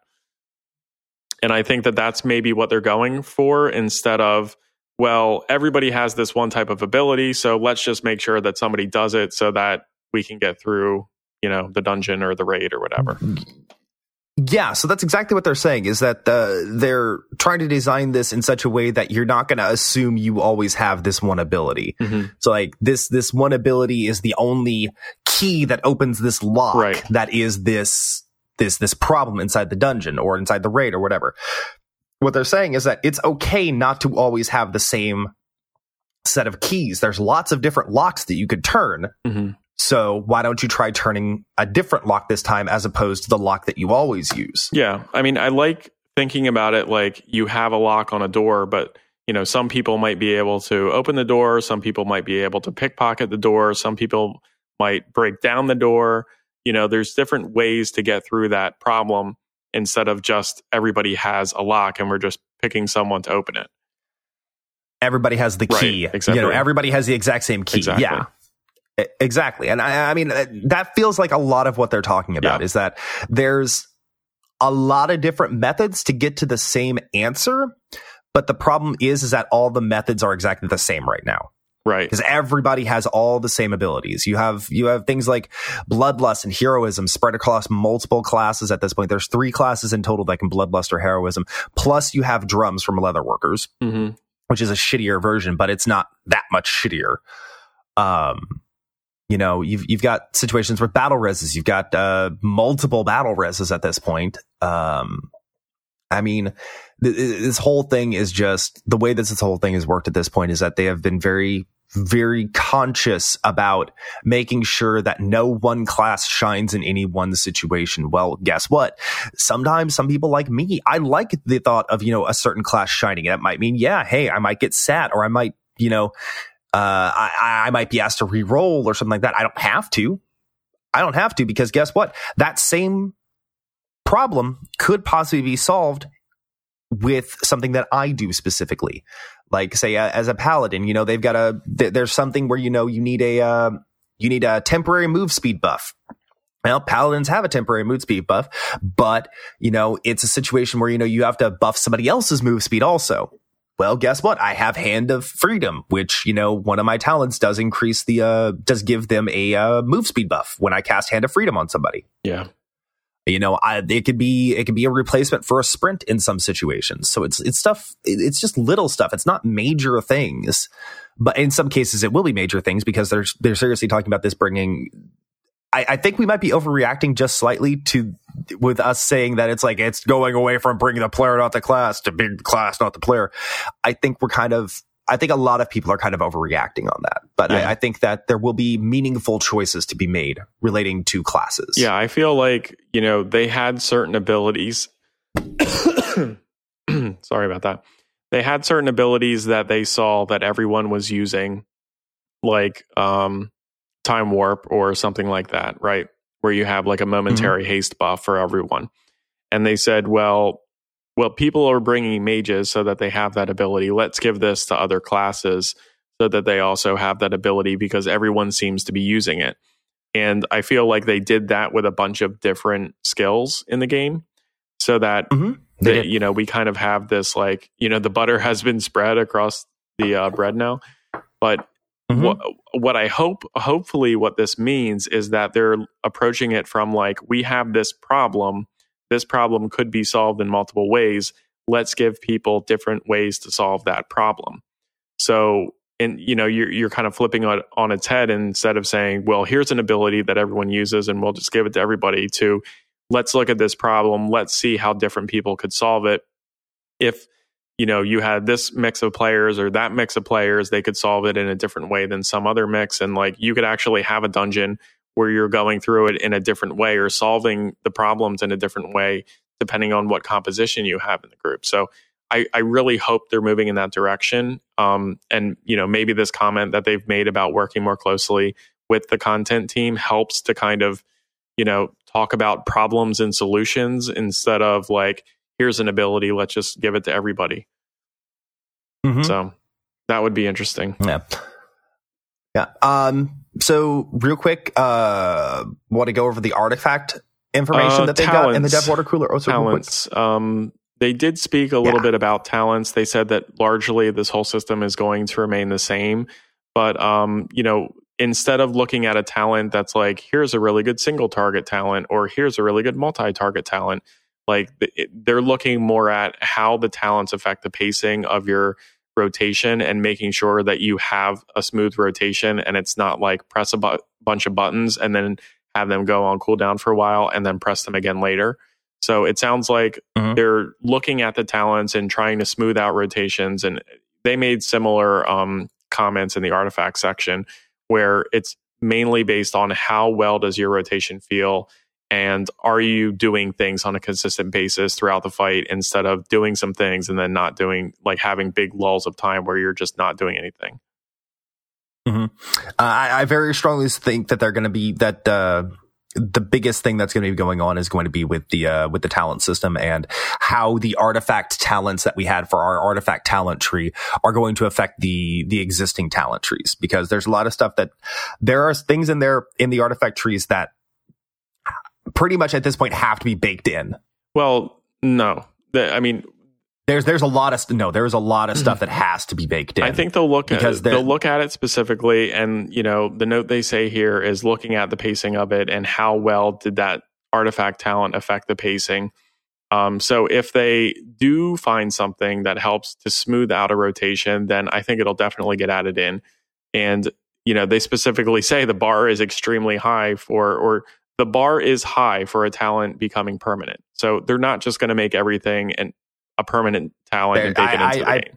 And I think that that's maybe what they're going for, instead of, well, everybody has this one type of ability, so let's just make sure that somebody does it so that we can get through, you know, the dungeon or the raid or whatever. Yeah, so that's exactly what they're saying, is that they're trying to design this in such a way that you're not going to assume you always have this one ability. So like this one ability is the only key that opens this lock, right, that is this problem inside the dungeon or inside the raid or whatever. What they're saying is that it's okay not to always have the same set of keys. There's lots of different locks that you could turn. So why don't you try turning a different lock this time as opposed to the lock that you always use? Yeah, I mean, I like thinking about it like you have a lock on a door, but, you know, some people might be able to open the door. Some people might be able to pickpocket the door. Some people might break down the door. You know, there's different ways to get through that problem instead of just everybody has a lock and we're just picking someone to open it. Everybody has the key. Right, exactly. You know, everybody has the exact same key. Exactly. Yeah. Exactly. And I mean, that feels like a lot of what they're talking about, is that there's a lot of different methods to get to the same answer. But the problem is that all the methods are exactly the same right now. Right. Because everybody has all the same abilities. You have things like bloodlust and heroism spread across multiple classes at this point. There's 3 classes in total that can bloodlust or heroism. Plus, you have drums from Leatherworkers, which is a shittier version, but it's not that much shittier. You know, you've got situations with battle reses. You've got multiple battle reses at this point. I mean, this whole thing is just the way this whole thing has worked at this point is that they have been very, very conscious about making sure that no one class shines in any one situation. Well, guess what? Sometimes some people like me, I like the thought of, you know, a certain class shining. That might mean, yeah, hey, I might get sat, or I might, you know, I might be asked to re-roll or something like that. I don't have to, because guess what? That same problem could possibly be solved with something that I do specifically. Like, say, as a paladin, you know, they've got there's something where, you know, you need a temporary move speed buff. Well, paladins have a temporary move speed buff, but, you know, it's a situation where, you know, you have to buff somebody else's move speed also. Well, guess what? I have Hand of Freedom, which, you know, one of my talents does increase does give them a move speed buff when I cast Hand of Freedom on somebody. Yeah. You know, it could be a replacement for a sprint in some situations. So it's stuff. It's just little stuff. It's not major things, but in some cases it will be major things, because they're seriously talking about this bringing. I think we might be overreacting just slightly to with us saying that it's like it's going away from bringing the player not the class to bring the class not the player. I think a lot of people are kind of overreacting on that, but yeah. I think that there will be meaningful choices to be made relating to classes. Yeah, I feel like, you know, they had certain abilities. Sorry about that. They had certain abilities that they saw that everyone was using, like Time Warp or something like that, right? Where you have like a momentary haste buff for everyone. And they said, well, people are bringing mages so that they have that ability. Let's give this to other classes so that they also have that ability, because everyone seems to be using it. And I feel like they did that with a bunch of different skills in the game, so that, you know, we kind of have this, like, you know, the butter has been spread across the bread now. But what I hopefully what this means is that they're approaching it from, like, we have this problem. This problem could be solved in multiple ways. Let's give people different ways to solve that problem. So, and, you know, you're kind of flipping it on its head, instead of saying, well, here's an ability that everyone uses and we'll just give it to everybody, to let's look at this problem. Let's see how different people could solve it. If, you know, you had this mix of players or that mix of players, they could solve it in a different way than some other mix. And, like, you could actually have a dungeon where you're going through it in a different way, or solving the problems in a different way, depending on what composition you have in the group. So I really hope they're moving in that direction. And, you know, maybe this comment that they've made about working more closely with the content team helps to kind of, you know, talk about problems and solutions, instead of, like, here's an ability, let's just give it to everybody. So that would be interesting. Yeah. So real quick, want to go over the artifact information that they got in the dev water cooler. Also, talents. They did speak a little bit about talents. They said that largely this whole system is going to remain the same, but, you know, instead of looking at a talent that's like, here's a really good single target talent, or here's a really good multi-target talent, like they're looking more at how the talents affect the pacing of your rotation, and making sure that you have a smooth rotation, and it's not like press a bunch of buttons and then have them go on cooldown for a while and then press them again later. So it sounds like they're looking at the talents and trying to smooth out rotations. And they made similar comments in the artifact section, where it's mainly based on how well does your rotation feel, and are you doing things on a consistent basis throughout the fight, instead of doing some things and then not doing, like having big lulls of time where you're just not doing anything. I very strongly think that they're going to be that the biggest thing that's going to be going on is going to be with the talent system, and how the artifact talents that we had for our artifact talent tree are going to affect the existing talent trees, because there's a lot of stuff that there are things in there in the artifact trees that pretty much at this point have to be baked in. Well, no, I mean, there's a lot of stuff that has to be baked in. I think they'll look at it specifically, and, you know, the note they say here is looking at the pacing of it and how well did that artifact talent affect the pacing. So if they do find something that helps to smooth out a rotation, then I think it'll definitely get added in. And you know, they specifically say the bar is extremely high for, or the bar is high for a talent becoming permanent. So they're not just going to make everything and a permanent talent and bake it into the game.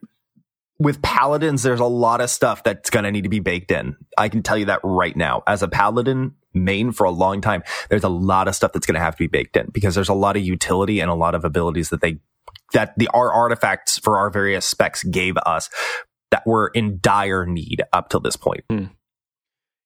With paladins, there's a lot of stuff that's going to need to be baked in. I can tell you that right now. As a paladin main for a long time, there's a lot of stuff that's going to have to be baked in, because there's a lot of utility and a lot of abilities that our artifacts for our various specs gave us that were in dire need up till this point.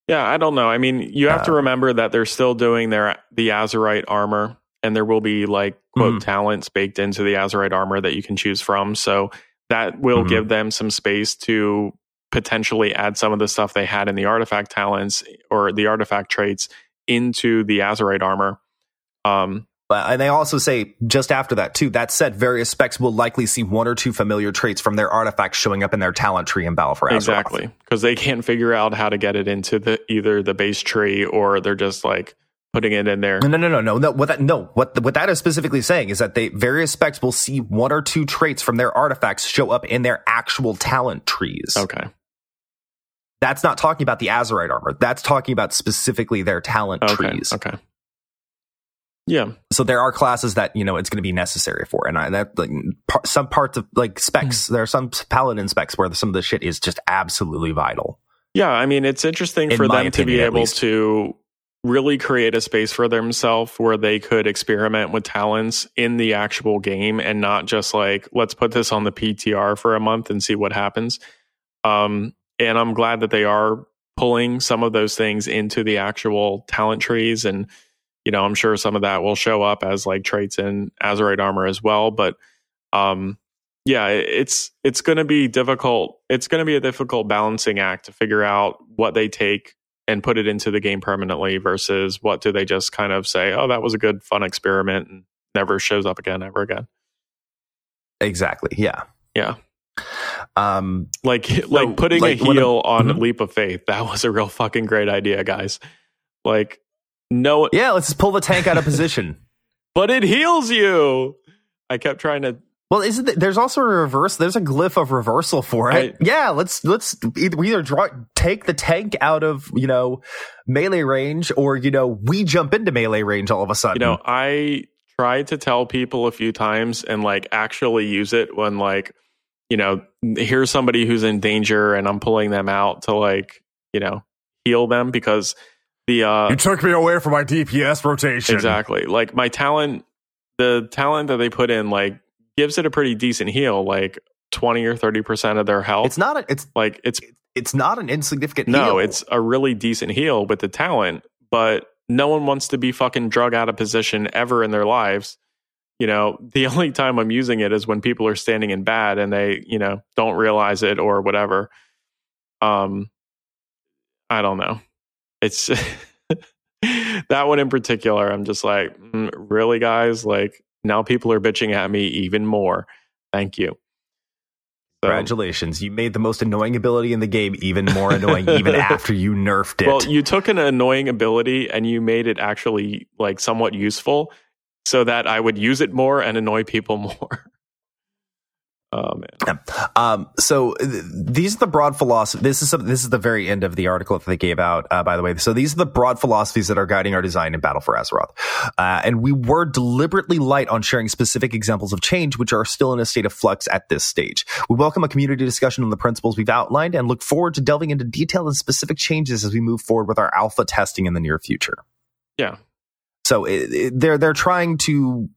Yeah, I don't know. I mean, you have to remember that they're still doing the Azerite armor, and there will be like quote talents baked into the Azerite armor that you can choose from. So that will give them some space to potentially add some of the stuff they had in the artifact talents or the artifact traits into the Azerite armor. And they also say just after that, too, that said, various specs will likely see one or two familiar traits from their artifacts showing up in their talent tree in Battle for Azeroth. Exactly, because they can't figure out how to get it into either the base tree, or they're just like putting it in there. No. What that is specifically saying is that various specs will see one or two traits from their artifacts show up in their actual talent trees. Okay. That's not talking about the Azerite armor. That's talking about specifically their talent trees. Okay. Yeah. So there are classes that, you know, it's going to be necessary for. And some parts of like specs, there are some paladin specs where some of the shit is just absolutely vital. Yeah. I mean, it's interesting for them to be able to really create a space for themselves where they could experiment with talents in the actual game, and not just like, let's put this on the PTR for a month and see what happens. And I'm glad that they are pulling some of those things into the actual talent trees, and you know, I'm sure some of that will show up as like traits in Azerite armor as well. But it's going to be difficult. It's going to be a difficult balancing act to figure out what they take and put it into the game permanently versus what do they just kind of say, oh, that was a good, fun experiment, and never shows up again, ever again. Exactly. Yeah. Yeah. Putting a heal on Leap of Faith. That was a real fucking great idea, guys. Like, no. Yeah, let's pull the tank out of position. But it heals you. I kept trying to. Well, there's also a reverse. There's a glyph of reversal for it. Let's either take the tank out of, you know, melee range, or, you know, we jump into melee range all of a sudden. You know, I tried to tell people a few times and like actually use it when like, you know, here's somebody who's in danger and I'm pulling them out to like, you know, heal them, because you took me away from my DPS rotation. Exactly. Like my talent, the talent that they put in, like gives it a pretty decent heal, like 20 or 30% of their health. It's not an insignificant heal. No, it's a really decent heal with the talent, but no one wants to be fucking drug out of position ever in their lives. You know, the only time I'm using it is when people are standing in bad and they, you know, don't realize it or whatever. I don't know. It's that one in particular. I'm just like, really, guys? Like, now people are bitching at me even more. Thank you. So, congratulations. You made the most annoying ability in the game even more annoying, even after you nerfed it. Well, you took an annoying ability and you made it actually like somewhat useful so that I would use it more and annoy people more. Oh, man. So these are the broad philosophy. This is the very end of the article that they gave out, by the way. So these are the broad philosophies that are guiding our design in Battle for Azeroth. And we were deliberately light on sharing specific examples of change, which are still in a state of flux at this stage. We welcome a community discussion on the principles we've outlined and look forward to delving into detailed and specific changes as we move forward with our alpha testing in the near future. Yeah. So they're trying to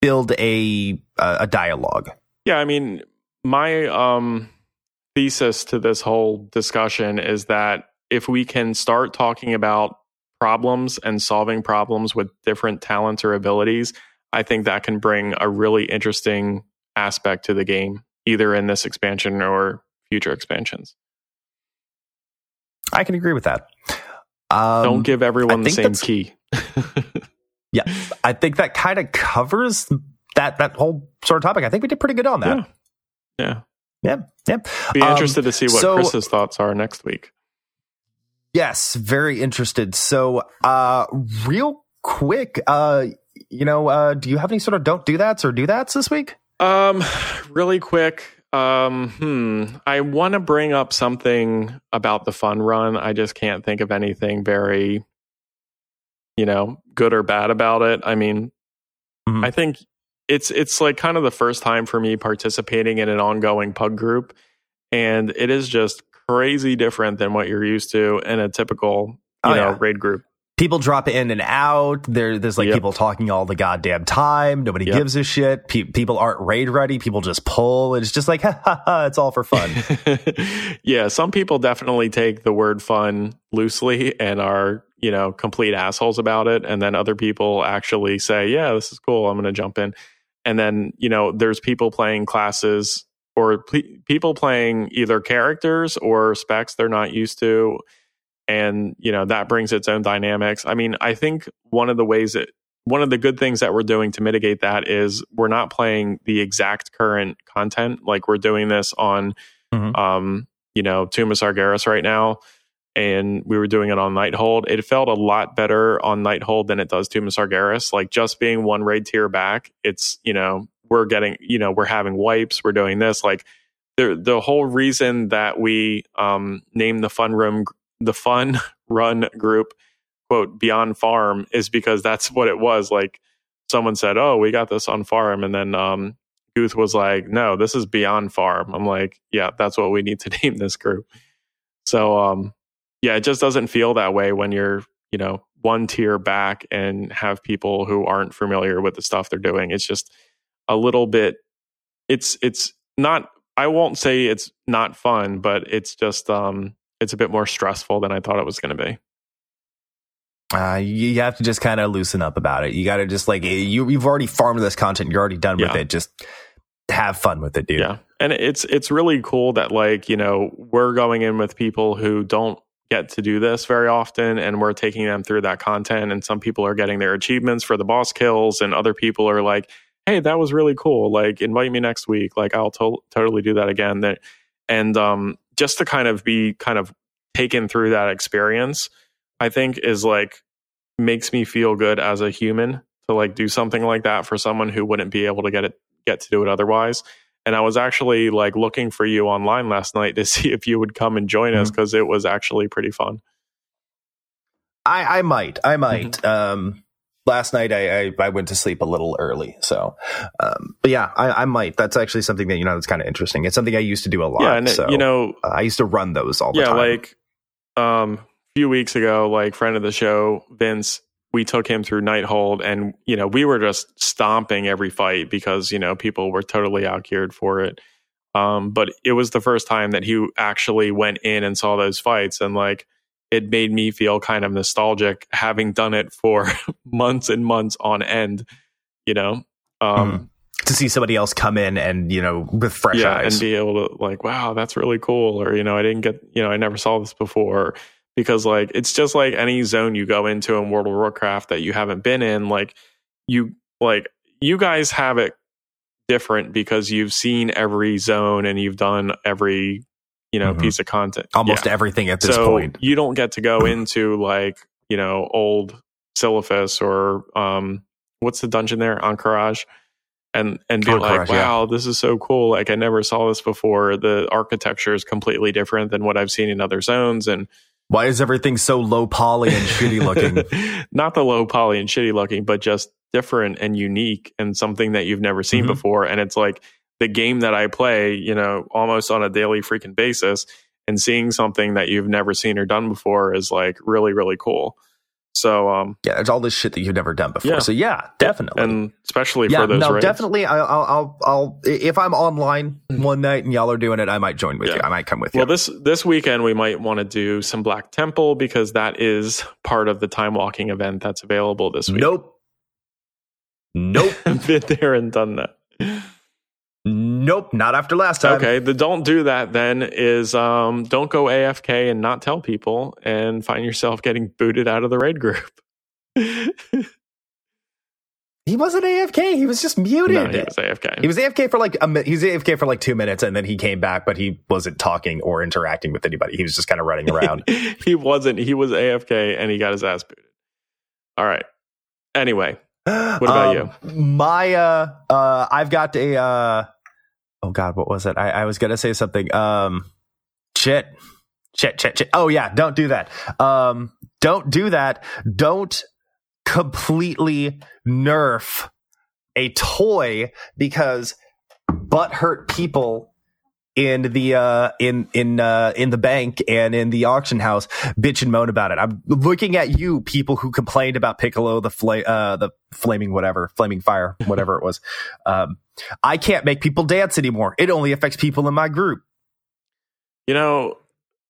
build a dialogue. Yeah, I mean, my thesis to this whole discussion is that if we can start talking about problems and solving problems with different talents or abilities, I think that can bring a really interesting aspect to the game, either in this expansion or future expansions. I can agree with that. Don't give everyone the same key. Yeah, I think that kind of covers that whole sort of topic. I think we did pretty good on that. Yeah. Be interested to see what Chris's thoughts are next week. Yes, very interested. So, real quick, do you have any sort of don't do that's or do that's this week? Really quick, I want to bring up something about the fun run. I just can't think of anything very, good or bad about it. I mean, I think it's like kind of the first time for me participating in an ongoing pug group, and it is just crazy different than what you're used to in a typical, raid group. People drop in and out. There's like people talking all the goddamn time. Nobody gives a shit. People aren't raid ready. People just pull. It's just like, ha, ha, ha, it's all for fun. Yeah, some people definitely take the word fun loosely and are, complete assholes about it. And then other people actually say, yeah, this is cool. I'm going to jump in. And then, there's people playing classes or people playing either characters or specs they're not used to. And, that brings its own dynamics. I mean, I think one of the good things that we're doing to mitigate that is we're not playing the exact current content. Like we're doing this on, Tomb of Sargeras right now. And we were doing it on Nighthold. It felt a lot better on Nighthold than it does Tomb of Sargeras. Like just being one raid tier back, it's, we're getting, we're having wipes. We're doing this. Like the whole reason that we named the fun run group, quote, Beyond Farm, is because that's what it was. Like someone said, oh, we got this on farm. And then Gooth was like, no, this is Beyond Farm. I'm like, yeah, that's what we need to name this group. So it just doesn't feel that way when you're, one tier back and have people who aren't familiar with the stuff they're doing. It's just a little bit, it's not, I won't say it's not fun, but it's just, it's a bit more stressful than I thought it was going to be. You have to just kind of loosen up about it. You got to just like, you've already farmed this content. You're already done with it. Just have fun with it, dude. Yeah. And it's really cool that like, we're going in with people who don't get to do this very often, and we're taking them through that content. And some people are getting their achievements for the boss kills, and other people are like, hey, that was really cool. Like invite me next week. Like I'll totally do that again. And, just to kind of be kind of taken through that experience, I think is like makes me feel good as a human to like do something like that for someone who wouldn't be able to get to do it otherwise. And I was actually like looking for you online last night to see if you would come and join us, because it was actually pretty fun. I might. Last night I went to sleep a little early, so but yeah, I might. That's actually something that that's kind of interesting. It's something I used to do a lot. Yeah, and so, I used to run those all the time. Yeah, like a few weeks ago, like friend of the show Vince, we took him through Nighthold, and we were just stomping every fight because people were totally out geared for it. But it was the first time that he actually went in and saw those fights, and like, it made me feel kind of nostalgic having done it for months and months on end, to see somebody else come in and, with fresh eyes and be able to like, wow, that's really cool. Or, I didn't get, I never saw this before, because like, it's just like any zone you go into in World of Warcraft that you haven't been in, like you guys have it different because you've seen every zone and you've done every, piece of content, almost everything at this point. You don't get to go into like, old Silphus or what's the dungeon there, Anchorage, and be like, wow, this is so cool. Like I never saw this before. The architecture is completely different than what I've seen in other zones. And why is everything so low poly and shitty looking? Not the low poly and shitty looking, but just different and unique and something that you've never seen before. And it's like, the game that I play, almost on a daily freaking basis, and seeing something that you've never seen or done before is like really, really cool. So it's all this shit that you've never done before. Yeah. So yeah, definitely, and especially for those. No, raids. Definitely. I'll if I'm online one night and y'all are doing it, I might join with you. I might come with you. Well, this weekend we might want to do some Black Temple, because that is part of the time walking event that's available this week. Nope. Been there and done that. Nope, not after last time. Okay, the don't do that then is don't go AFK and not tell people and find yourself getting booted out of the raid group. He wasn't AFK, he was just muted. No, he was AFK. He was AFK for like 2 minutes, and then he came back, but he wasn't talking or interacting with anybody. He was just kind of running around. He was AFK and he got his ass booted. All right. Anyway, what about you? I've got a oh God, what was it? I was going to say something. Shit. Oh yeah. Don't do that. Don't do that. Don't completely nerf a toy because butthurt people in the in the bank and in the auction house bitch and moan about it. I'm looking at you, people who complained about Piccolo the flaming fire, whatever it was. I can't make people dance anymore. It only affects people in my group. You know,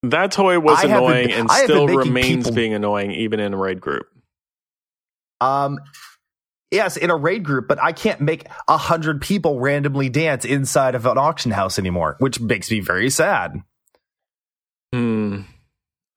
that toy was annoying and still remains being annoying even in a raid group. Yes, in a raid group, but I can't make 100 people randomly dance inside of an auction house anymore, which makes me very sad. I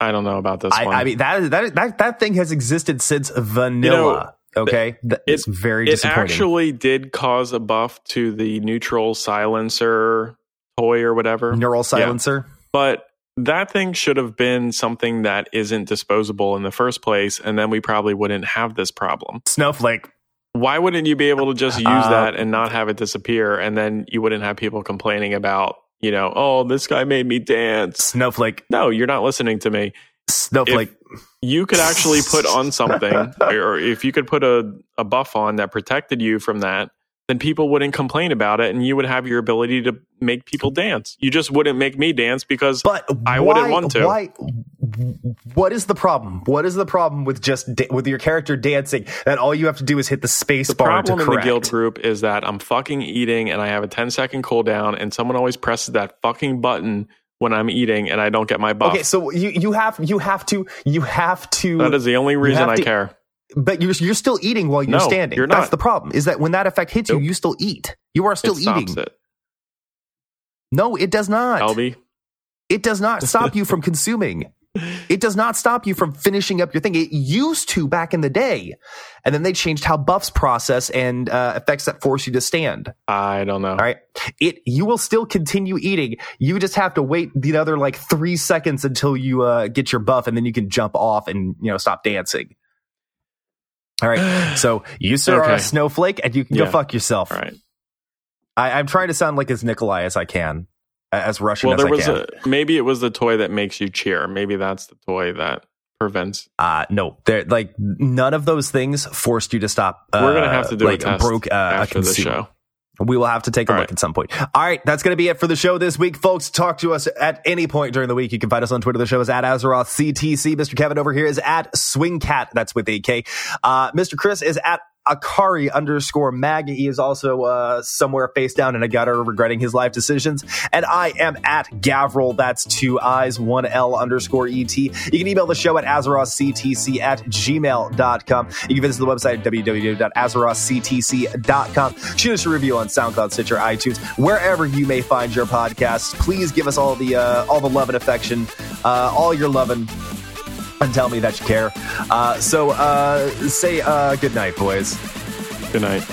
don't know about this one. I mean, that thing has existed since Vanilla. You know, okay, it's very disappointing. It actually did cause a buff to the neutral silencer toy or whatever. Neural silencer. Yeah. But that thing should have been something that isn't disposable in the first place, and then we probably wouldn't have this problem. Snowflake. Why wouldn't you be able to just use that and not have it disappear? And then you wouldn't have people complaining about, you know, oh, this guy made me dance. Snowflake. No, you're not listening to me. Snowflake. If you could actually put on something, or if you could put a buff on that protected you from that, then people wouldn't complain about it, and you would have your ability to make people dance. You just wouldn't make me dance because I wouldn't want to. Why? What is the problem? What is the problem with just with your character dancing? That all you have to do is hit the space bar to correct. The problem in the guild group is that I'm fucking eating, and I have a 10-second cooldown, and someone always presses that fucking button when I'm eating, and I don't get my buff. Okay, so you have to. That is the only reason I care. But you're still eating while you're standing. You're not. That's the problem, is that when that effect hits you, you still eat. You are still eating. It. No, it does not. Albie. It does not stop you from consuming. It does not stop you from finishing up your thing. It used to back in the day. And then they changed how buffs process and effects that force you to stand. I don't know. All right. You will still continue eating. You just have to wait the other 3 seconds until you get your buff, and then you can jump off and stop dancing. All right, so you sir are a snowflake, and you can go fuck yourself. All right. I'm trying to sound like as Nikolai as I can, as Russian as I can. Maybe it was the toy that makes you cheer. Maybe that's the toy that prevents. No, none of those things forced you to stop. We're going to have to do a test after the show. We will have to take a look at some point. All right, that's going to be it for the show this week, folks. Talk to us at any point during the week. You can find us on Twitter. The show is at Azeroth CTC. Mr. Kevin over here is at SwingCat. That's with a K. Mr. Chris is at Akari_Mag. He is also somewhere face down in a gutter regretting his life decisions. And I am at Gavriil. That's 2 eyes, 1 L_ET. You can email the show at azerothctc@gmail.com. You can visit the website at www.azerothctc.com. Shoot us a review on SoundCloud, Stitcher, iTunes, wherever you may find your podcasts. Please give us all the love and affection, all your loving. And tell me that you care. So say good night, boys. Good night.